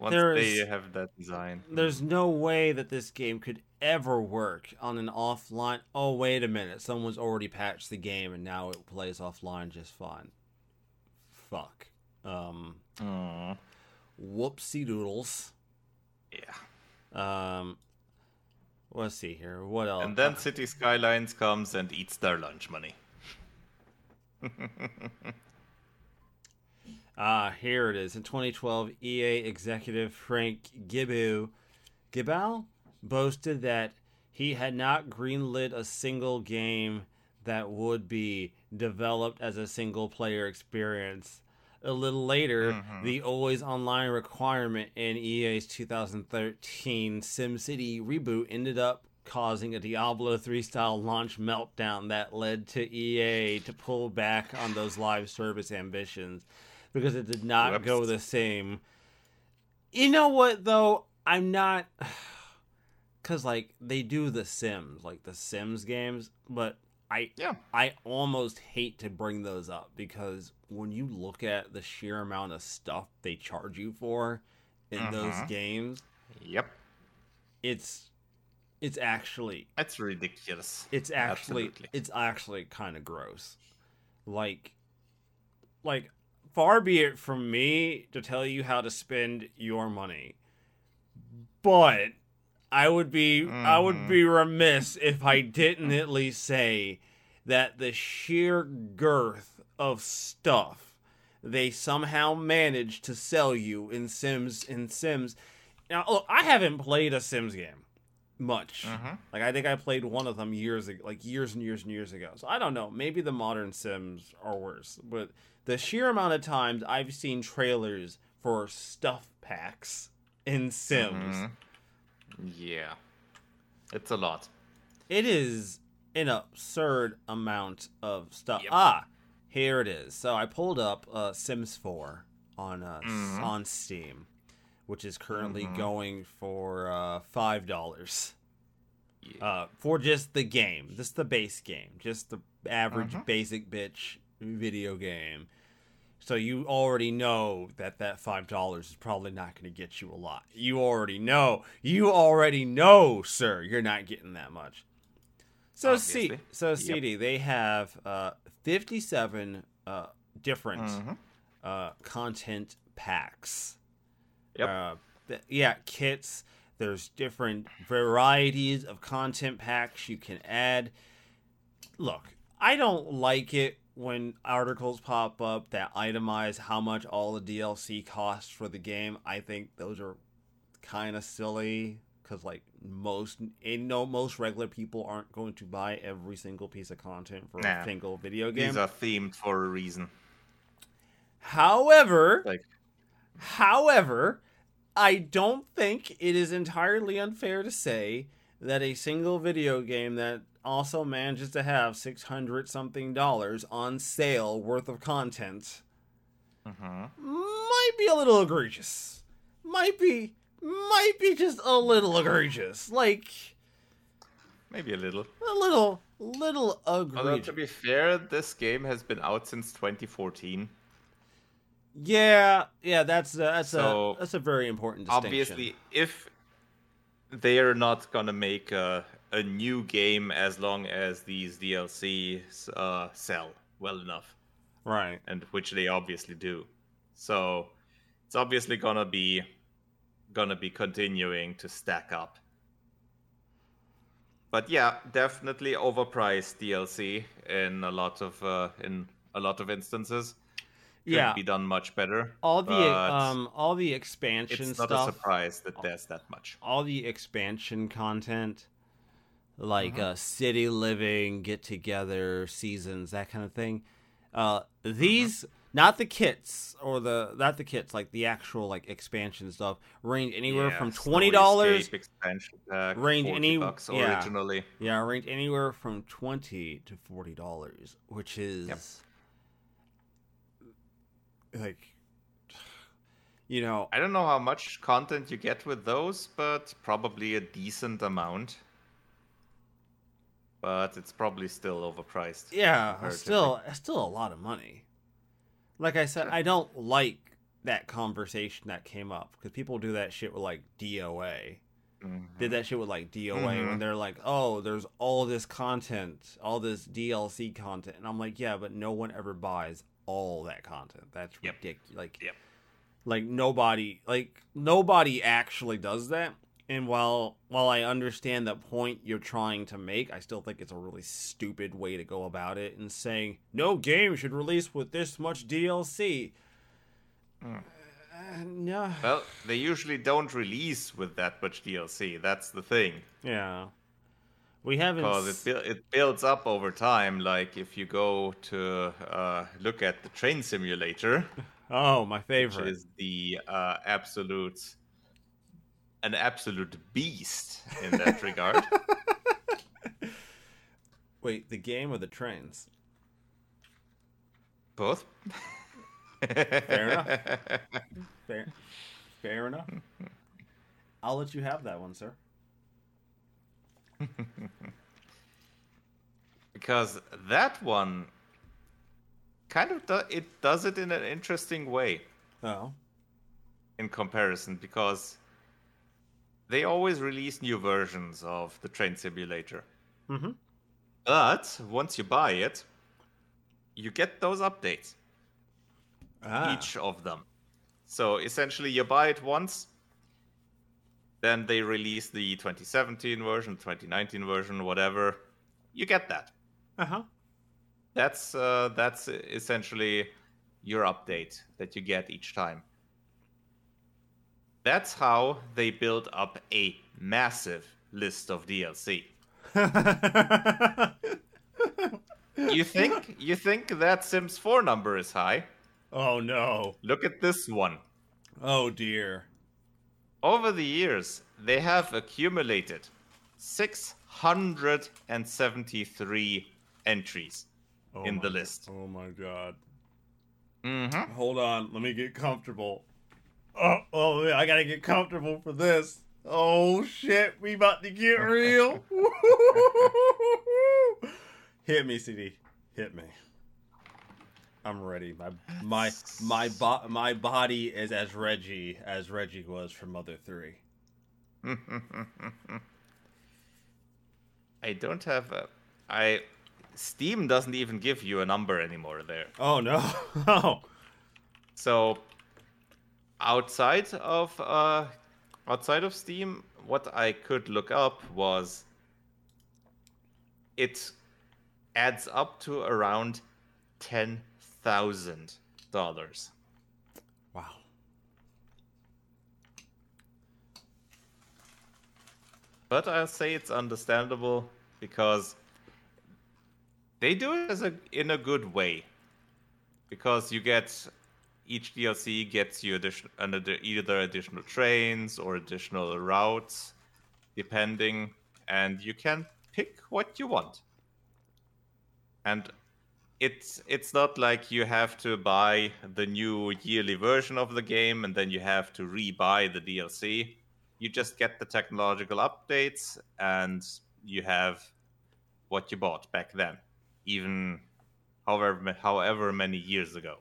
they have that design. There's no way that this game could ever work on an offline... Oh, wait a minute. Someone's already patched the game and now it plays offline just fine. Fuck. Whoopsie doodles. Yeah. Let's see here. What else? And then City Skylines comes and eats their lunch money. Here it is. In 2012, EA executive Frank Gibal boasted that he had not greenlit a single game that would be developed as a single-player experience. A little later, the always online requirement in EA's 2013 SimCity reboot ended up causing a Diablo 3 style launch meltdown that led to EA to pull back on those live service ambitions because it did not go the same. You know what, though? I'm not... Because, like, they do The Sims, like the Sims games, but... I almost hate to bring those up because when you look at the sheer amount of stuff they charge you for in those games, it's ridiculous. It's actually It's actually kind of gross. Like far be it from me to tell you how to spend your money, but I would be remiss if I didn't at least say that the sheer girth of stuff they somehow managed to sell you in Sims. Now, look, I haven't played a Sims game much. Like, I think I played one of them years and years ago. So I don't know. Maybe the modern Sims are worse, but the sheer amount of times I've seen trailers for stuff packs in Sims. Yeah, it's a lot. It is an absurd amount of stuff. Here it is. So I pulled up Sims 4 on Steam, which is currently going for $5 for just the game, just the base game, just the average basic bitch video game. So you already know that $5 is probably not going to get you a lot. You already know, sir, you're not getting that much. So CD, they have 57 different content packs. Kits. There's different varieties of content packs you can add. Look, I don't like it when articles pop up that itemize how much all the DLC costs for the game. I think those are kind of silly because, like, most regular people aren't going to buy every single piece of content for a single video game. These are themed for a reason. However, I don't think it is entirely unfair to say that a single video game that also manages to have $600-something on sale worth of content might be a little egregious. Might be just a little egregious. Like, maybe a little egregious. Although, to be fair, this game has been out since 2014. Yeah, that's a very important distinction. Obviously, if they are not gonna make a new game, as long as these DLCs sell well enough, right? And which they obviously do, so it's obviously gonna be continuing to stack up. But yeah, definitely overpriced DLC in a lot of instances. Could be done much better. All the expansion stuff. It's not a surprise that there's that much. All the expansion content, like city living, get together, seasons, that kind of thing. These, not the kits, like the actual like expansion stuff, range anywhere from $20. Expansion pack, $40 originally. Yeah, range anywhere from $20 to $40, which is. Yep. Like, you know, I don't know how much content you get with those, but probably a decent amount. But it's probably still overpriced. Yeah, still a lot of money. Like I said, I don't like that conversation that came up because people do that shit with like DOA. Did that shit with like DOA when they're like, oh, there's all this content, all this DLC content, and I'm like, yeah, but no one ever buys all that content. That's ridiculous. Like nobody actually does that. And while I understand the point you're trying to make, I still think it's a really stupid way to go about it. And saying no game should release with this much DLC. No. Well, they usually don't release with that much DLC. That's the thing. Yeah. We haven't. Because it builds up over time. Like if you go to look at the Train Simulator. Oh, my favorite. Which is the absolute beast in that regard. Wait, the game or the trains? Both. Fair enough. I'll let you have that one, sir. Because that one kind of does it in an interesting way. Oh. In comparison, because they always release new versions of the Train Simulator. But once you buy it, you get those updates. Each of them. So essentially, you buy it once. Then they release the 2017 version, 2019 version, whatever. You get that. That's essentially your update that you get each time. That's how they build up a massive list of DLC. You think that Sims 4 number is high? Oh no. Look at this one. Oh dear. Over the years, they have accumulated 673 entries in the list. Oh my god. Hold on, let me get comfortable. Oh, I gotta get comfortable for this. Oh shit, we about to get real. Hit me, CD. Hit me. I'm ready. My body is as Reggie was from Mother 3. I don't have a. Steam doesn't even give you a number anymore there. Oh no! Oh. So, outside of Steam, what I could look up was it adds up to around $10,000. Wow. But I'll say it's understandable because they do it in a good way. Because you get each DLC gets you either additional trains or additional routes, depending, and you can pick what you want. And it's not like you have to buy the new yearly version of the game and then you have to rebuy the DLC. You just get the technological updates and you have what you bought back then, even however many years ago.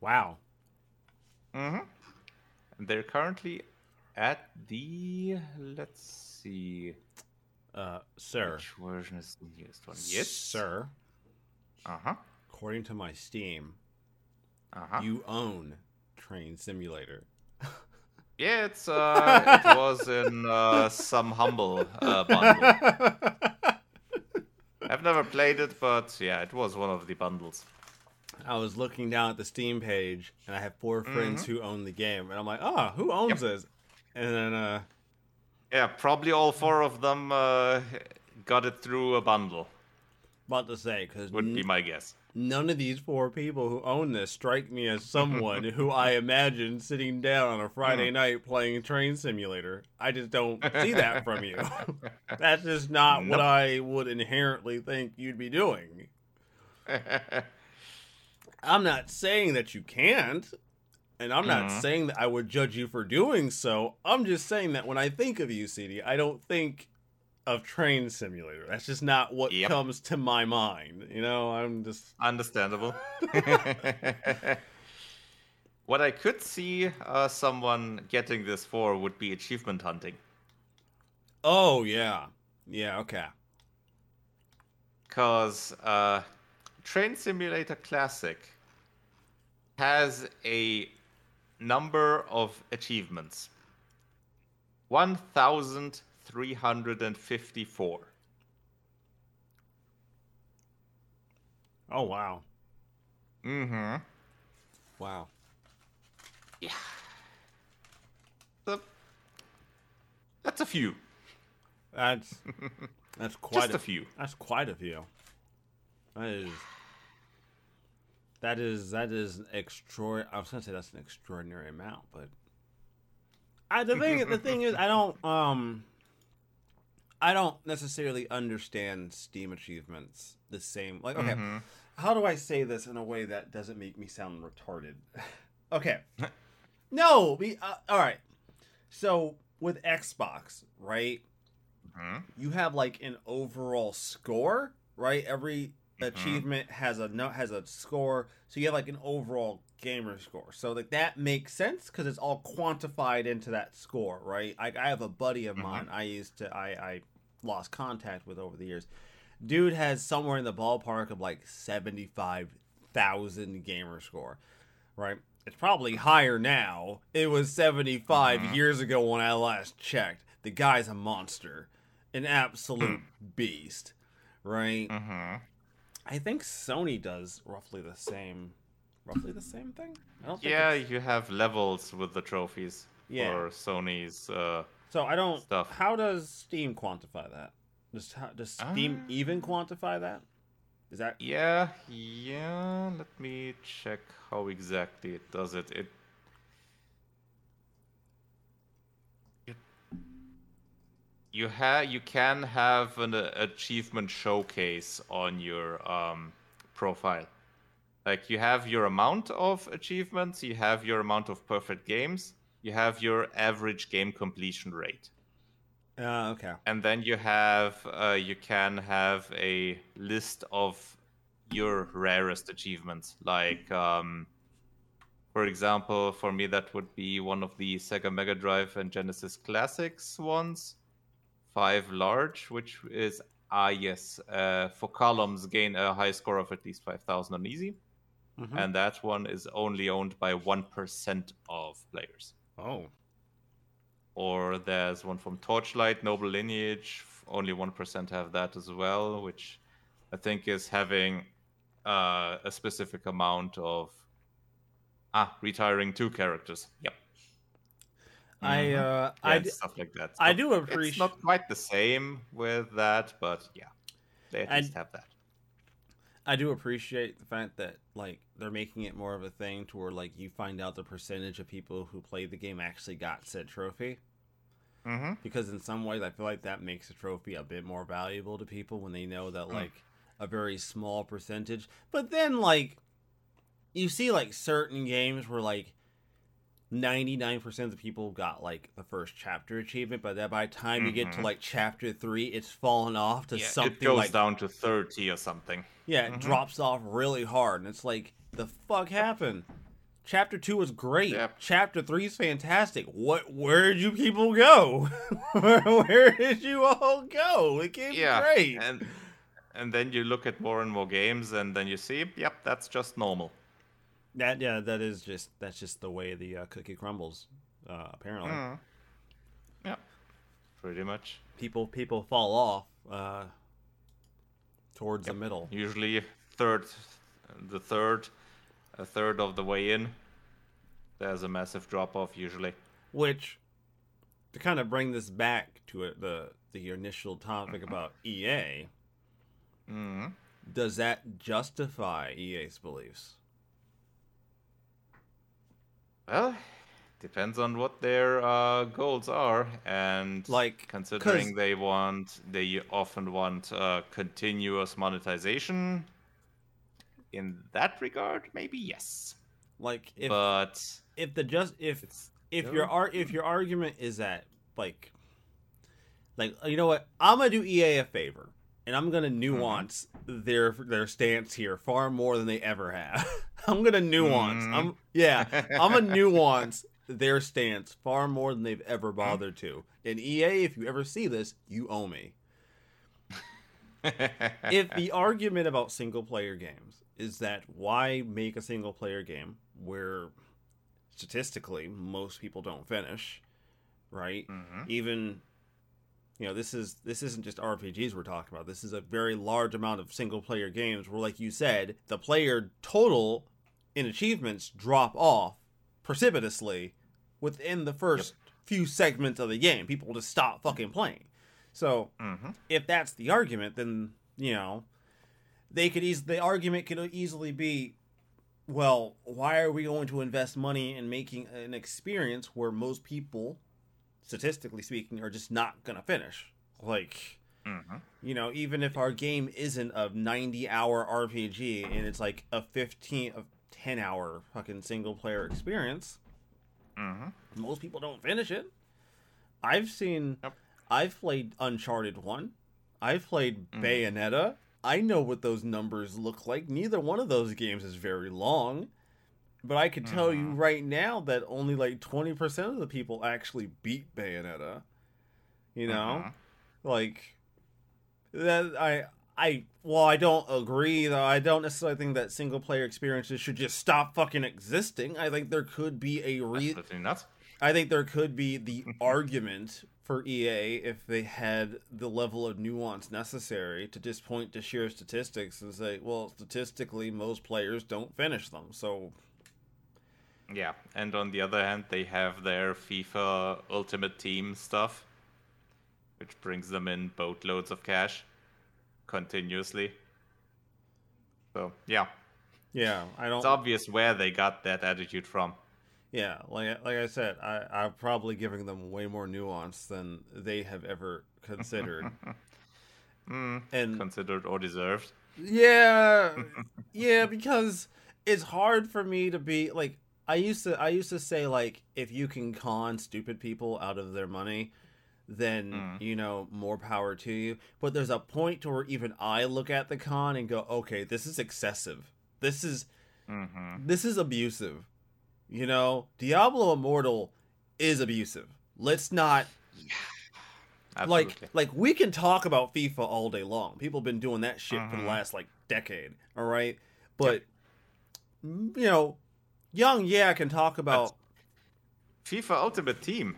Wow. Mm-hmm. And they're currently at the... Let's see. Sir. Which version is the newest one? Yes, sir. Uh-huh. According to my Steam, you own Train Simulator. Yeah, it was in some humble bundle. I've never played it, but yeah, it was one of the bundles. I was looking down at the Steam page, and I have four friends who own the game, and I'm like, who owns this? And then, yeah, probably all four of them got it through a bundle. About to say, because would be my guess. None of these four people who own this strike me as someone who I imagine sitting down on a Friday night playing Train Simulator. I just don't see that from you. That's just not what I would inherently think you'd be doing. I'm not saying that you can't, and I'm not saying that I would judge you for doing so. I'm just saying that when I think of you, CD, I don't think of Train Simulator. That's just not what comes to my mind. You know, I'm just... Understandable. What I could see someone getting this for would be achievement hunting. Oh, yeah. Yeah, okay. Because Train Simulator Classic has a number of achievements. 1,354. Oh, wow. Mm-hmm. Wow. Yeah. That's a few. That's quite a few. That's quite a few. That is an extraordinary... I was going to say that's an extraordinary amount, but... The thing is, I don't necessarily understand Steam achievements the same. Like, okay, how do I say this in a way that doesn't make me sound retarded? Okay. No, all right. So with Xbox, right? You have like an overall score, right? Every achievement has a score, so you have like an overall gamer score. So like that makes sense because it's all quantified into that score, right? Like I have a buddy of mine I lost contact with over the years. Dude has somewhere in the ballpark of like 75,000 gamer score, right? It's probably higher now. It was 75 years ago when I last checked. The guy's a monster, an absolute beast, right? I think Sony does roughly the same thing. I don't think you have levels with the trophies for Sony's so I don't stuff. How does Steam quantify that? Does Steam even quantify that? Is that Yeah, let me check how exactly it does it. You can have an achievement showcase on your profile. Like you have your amount of achievements, you have your amount of perfect games, you have your average game completion rate. Okay. And then you have you can have a list of your rarest achievements. Like for example, for me that would be one of the Sega Mega Drive and Genesis Classics ones. 5 large, which is, for columns, gain a high score of at least 5,000 on easy. And that one is only owned by 1% of players. Oh. Or there's one from Torchlight, Noble Lineage, only 1% have that as well, which I think is having a specific amount of retiring 2 characters. Yep. Stuff like that. So I do appreciate. It's not quite the same with that, but yeah, they at least have that. I do appreciate the fact that, like, they're making it more of a thing to where, like, you find out the percentage of people who played the game actually got said trophy. Mm-hmm. Because in some ways, I feel like that makes a trophy a bit more valuable to people when they know that, like, a very small percentage. But then, like, you see, like, certain games where, like, 99% of the people got, like, the first chapter achievement, but then by the time you get to, like, chapter 3, it's fallen off to something like... it goes down to 30 or something. Yeah, it drops off really hard, and it's like, the fuck happened? Chapter 2 was great. Yep. Chapter 3 is fantastic. Where did you people go? Where did you all go? It came great. And then you look at more and more games, and then you see, yep, that's just normal. That's just the way the cookie crumbles, apparently. Mm. Yeah, pretty much. People fall off towards the middle. Usually, a third of the way in, there's a massive drop off usually. Which, to kind of bring this back to the initial topic about EA, does that justify EA's beliefs? Well, depends on what their goals are, and like, considering they often want continuous monetization. In that regard, maybe yes. Like, if your argument is that like you know what, I'm gonna do EA a favor, and I'm gonna nuance their stance here far more than they ever have. I'm gonna nuance. I'm gonna nuance their stance far more than they've ever bothered to. And EA, if you ever see this, you owe me. If the argument about single player games is that why make a single player game where statistically most people don't finish, right? Mm-hmm. Even, you know, this isn't just RPGs we're talking about. This is a very large amount of single player games where, like you said, the player total in achievements drop off precipitously within the first few segments of the game. People will just stop fucking playing. So if that's the argument, then, you know, the argument could easily be, well, why are we going to invest money in making an experience where most people, statistically speaking, are just not going to finish? Like, you know, even if our game isn't a 90-hour RPG and it's like a 10-hour fucking single-player experience, most people don't finish it. I've played Uncharted 1. I've played Bayonetta. I know what those numbers look like. Neither one of those games is very long. But I could tell you right now that only like 20% of the people actually beat Bayonetta. You know? Like, that I don't agree, though. I don't necessarily think that single player experiences should just stop fucking existing. I think there could be a reason. I think there could be the argument for EA if they had the level of nuance necessary to just point to sheer statistics and say, well, statistically, most players don't finish them. So, yeah. And on the other hand, they have their FIFA Ultimate Team stuff, which brings them in boatloads of cash continuously. So, yeah. Yeah, I don't... It's obvious where they got that attitude from. Yeah, like I said, I'm probably giving them way more nuance than they have ever considered. And considered or deserved. Yeah, yeah, because it's hard for me to be, like, I used to say, like, if you can con stupid people out of their money, then, you know, more power to you. But there's a point to where even I look at the con and go, okay, this is excessive. This is abusive. You know, Diablo Immortal is abusive. Let's not... Yeah, like we can talk about FIFA all day long. People have been doing that shit for the last, like, decade, all right? But, you know, I can talk about... That's... FIFA Ultimate Team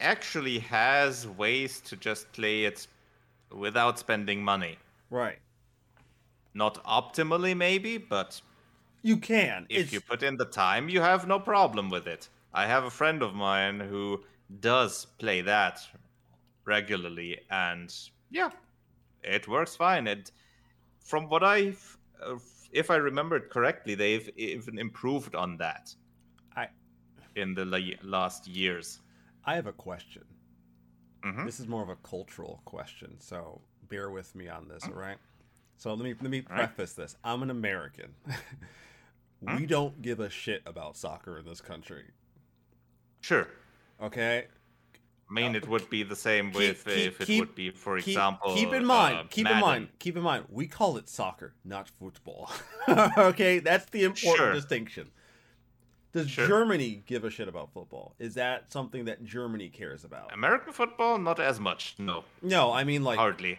actually has ways to just play it without spending money. Right. Not optimally, maybe, but... You can. If you put in the time, you have no problem with it. I have a friend of mine who does play that regularly, and yeah, it works fine. It from what I've, if I remember it correctly, they've even improved on that in the last years. I have a question. Mm-hmm. This is more of a cultural question, so bear with me on this, all right? So let me preface this. I'm an American. We don't give a shit about soccer in this country. Sure. Okay. I mean, it would be the same if it would be, for example. Keep in mind. We call it soccer, not football. Okay, that's the important distinction. Does Germany give a shit about football? Is that something that Germany cares about? American football, not as much. No. No, I mean like hardly.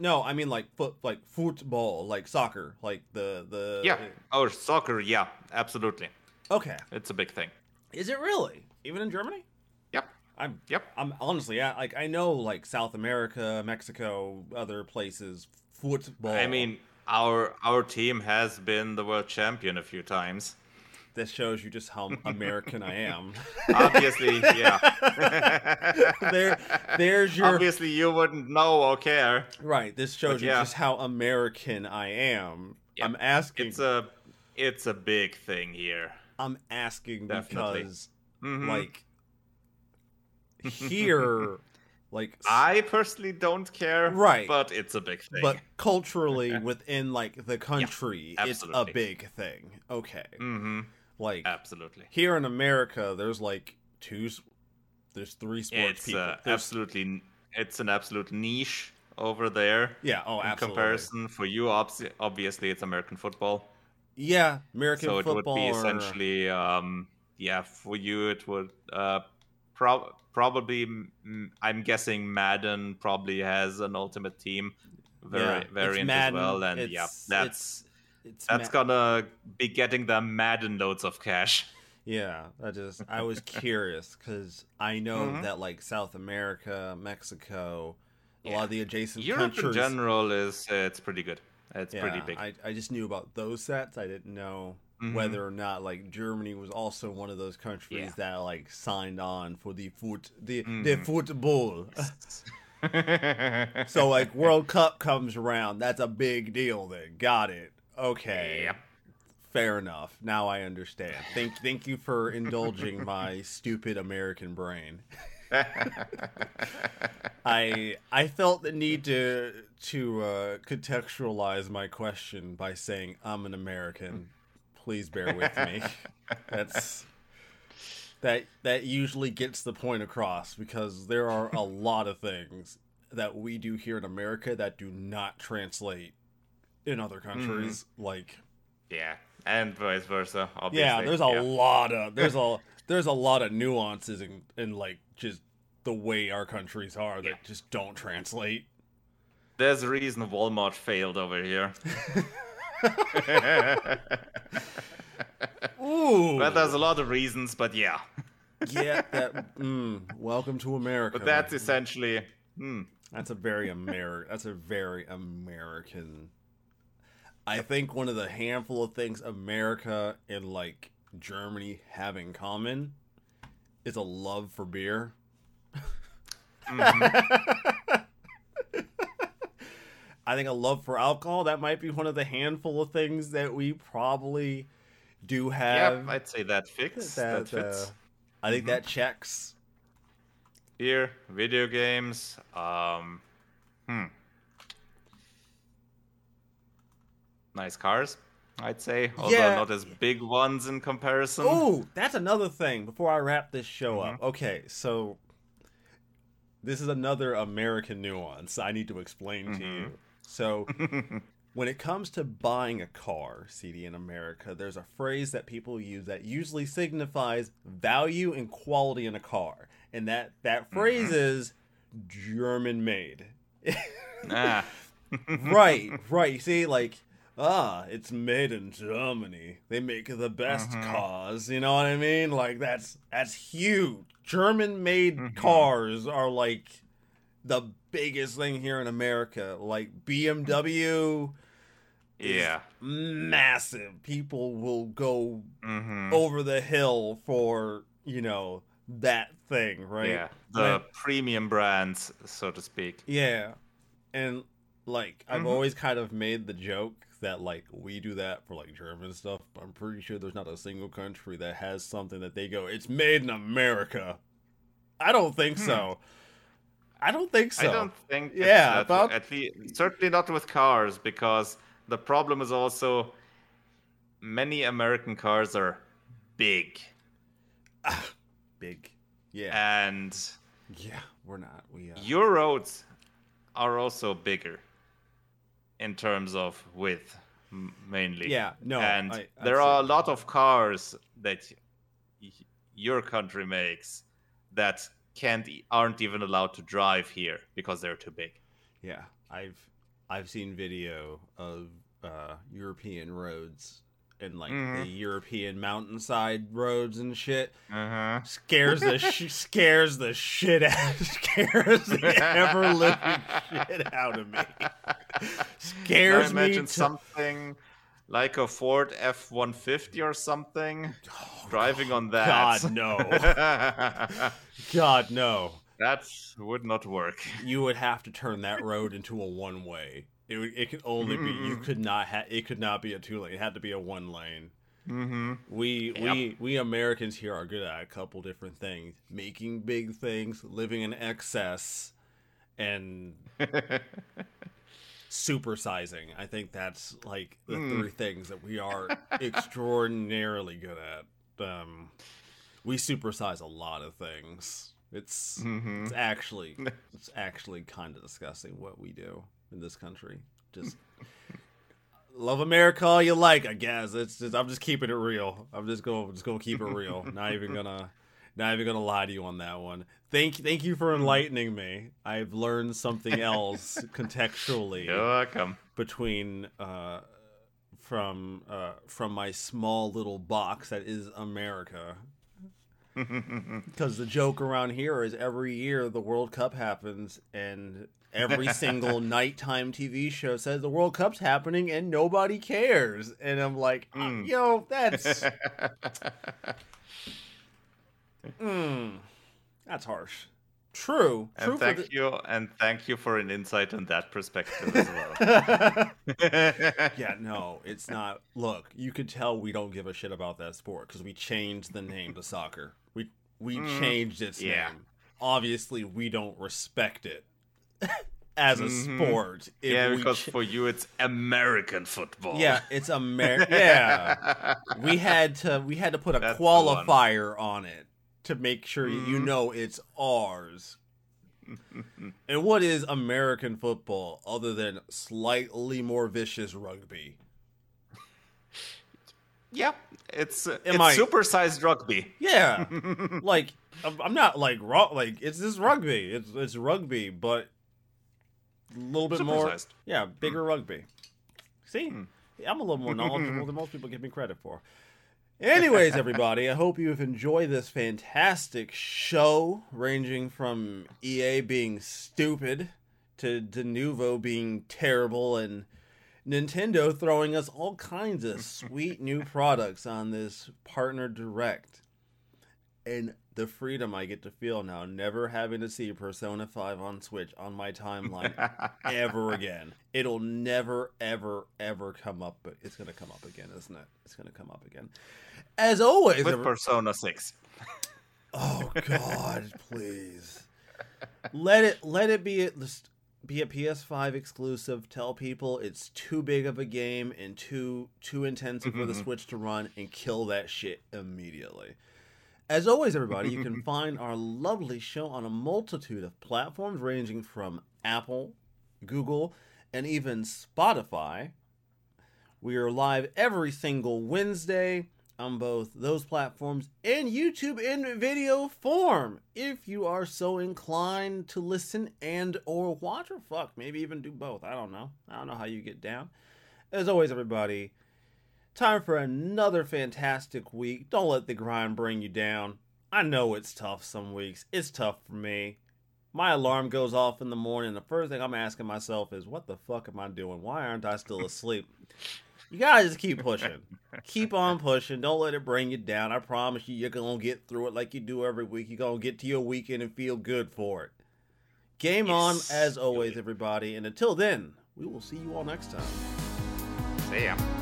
No, I mean like football, like soccer, like the yeah. Oh, soccer, yeah, absolutely. Okay, it's a big thing. Is it really? Even in Germany? Yep. I'm honestly, like I know like South America, Mexico, other places, football. I mean, our team has been the world champion a few times. This shows you just how American I am. Obviously, yeah. There's your. Obviously, you wouldn't know or care. Right. This shows you just how American I am. Yeah. I'm asking. It's a big thing here. I'm asking because, like, here, like I personally don't care. Right. But it's a big thing. But culturally, within like the country, it's a big thing. Okay. Mm-hmm. Like absolutely. Here in America, there's like three sports people. It's an absolute niche over there. Yeah, oh, absolutely. In comparison, for you, obviously, it's American football. Yeah, American football. So it would be essentially, for you, it would probably. I'm guessing Madden probably has an ultimate team variant as well, and that's gonna be getting them Madden loads of cash. Yeah, I was curious because I know that like South America, Mexico, a lot of the adjacent countries. Europe in general is it's pretty good. It's pretty big. I just knew about those sets. I didn't know whether or not like Germany was also one of those countries that like signed on for the football. So like World Cup comes around, that's a big deal. Then got it. Okay, fair enough. Now I understand. Thank you for indulging my stupid American brain. I felt the need to contextualize my question by saying I'm an American. Please bear with me. That usually gets the point across because there are a lot of things that we do here in America that do not translate in other countries, and vice versa, obviously. Yeah, there's a lot of nuances in like just the way our countries are that just don't translate. There's a reason Walmart failed over here. Ooh. Well, there's a lot of reasons, but yeah. Yeah, welcome to America. But that's essentially that's a very American. I think one of the handful of things America and like Germany have in common is a love for beer. I think a love for alcohol, that might be one of the handful of things that we probably do have. Yeah, I'd say that fits. I think that checks. Beer, video games, nice cars, I'd say, although not as big ones in comparison. Oh, that's another thing before I wrap this show up. Okay, so this is another American nuance I need to explain to you. So when it comes to buying a car, CD, in America, there's a phrase that people use that usually signifies value and quality in a car. And that phrase is German made. Ah. Right. You see, like, it's made in Germany. They make the best cars, you know what I mean? Like, that's huge. German-made cars are, like, the biggest thing here in America. Like, BMW is massive. People will go over the hill for, you know, that thing, right? Yeah, the premium brands, so to speak. Yeah, and Like, I've always kind of made the joke that, like, we do that for, like, German stuff, but I'm pretty sure there's not a single country that has something that they go, it's made in America. I don't think so. I don't think so. I don't think certainly not with cars, because the problem is also many American cars are big. Big. Yeah. And... yeah, we're not. Your roads are also bigger. In terms of width, mainly. Yeah, no. And there are a lot of cars that your country makes that aren't even allowed to drive here because they're too big. Yeah, I've seen video of European roads and like the European mountainside roads and shit. Scares the ever living shit out of me. Scares me. Imagine something like a Ford F-150 or something driving on that. God no. God no. That would not work. You would have to turn that road into a one-way. It could only be. You could not have. It could not be a two-lane. It had to be a one-lane. We Americans here are good at a couple different things: making big things, living in excess, and supersizing. I think that's like the three things that we are extraordinarily good at. We supersize a lot of things. It's actually kind of disgusting what we do in this country. Just love America all you like, I guess. It's just, I'm just keeping it real. I'm just gonna keep it real. Not even gonna lie to you on that one. Thank you for enlightening me. I've learned something else contextually. You're welcome. Between from my small little box that is America. Because the joke around here is every year the World Cup happens, and every single nighttime TV show says the World Cup's happening and nobody cares. And I'm like, yo, that's harsh. True. And thank you for an insight on that perspective as well. Yeah, no, it's not. Look, you could tell we don't give a shit about that sport because we changed the name to soccer. We changed its name. Obviously, we don't respect it as a sport. Yeah, because for you, it's American football. Yeah, it's American. Yeah, we had to put a qualifier on it to make sure you know it's ours. And what is American football other than slightly more vicious rugby? Yeah, it's supersized rugby. Yeah, like I'm not like wrong. Like it's this rugby. It's rugby, but a little bit more. Yeah, bigger rugby. See, I'm a little more knowledgeable than most people give me credit for. Anyways, everybody, I hope you've enjoyed this fantastic show, ranging from EA being stupid to Denuvo being terrible and Nintendo throwing us all kinds of sweet new products on this Partner Direct. And the freedom I get to feel now, never having to see Persona 5 on Switch on my timeline ever again. It'll never, ever, ever come up, but it's going to come up again, isn't it? It's going to come up again. As always... with Persona 6. Oh, God, please. Let it be... Be a PS5 exclusive. Tell people it's too big of a game and too intensive for the Switch to run, and kill that shit immediately. As always, everybody, you can find our lovely show on a multitude of platforms, ranging from Apple, Google, and even Spotify. We are live every single Wednesday on both those platforms and YouTube in video form, if you are so inclined to listen and or watch, or fuck, maybe even do both. I don't know how you get down. As always, everybody, time for another fantastic week. Don't let the grind bring you down. I know it's tough some weeks. It's tough for me. My alarm goes off in the morning. The first thing I'm asking myself is, what the fuck am I doing? Why aren't I still asleep? You gotta just keep pushing. Keep on pushing. Don't let it bring you down. I promise you, you're going to get through it like you do every week. You're going to get to your weekend and feel good for it. Game on, as always, everybody. And until then, We will see you all next time. See ya.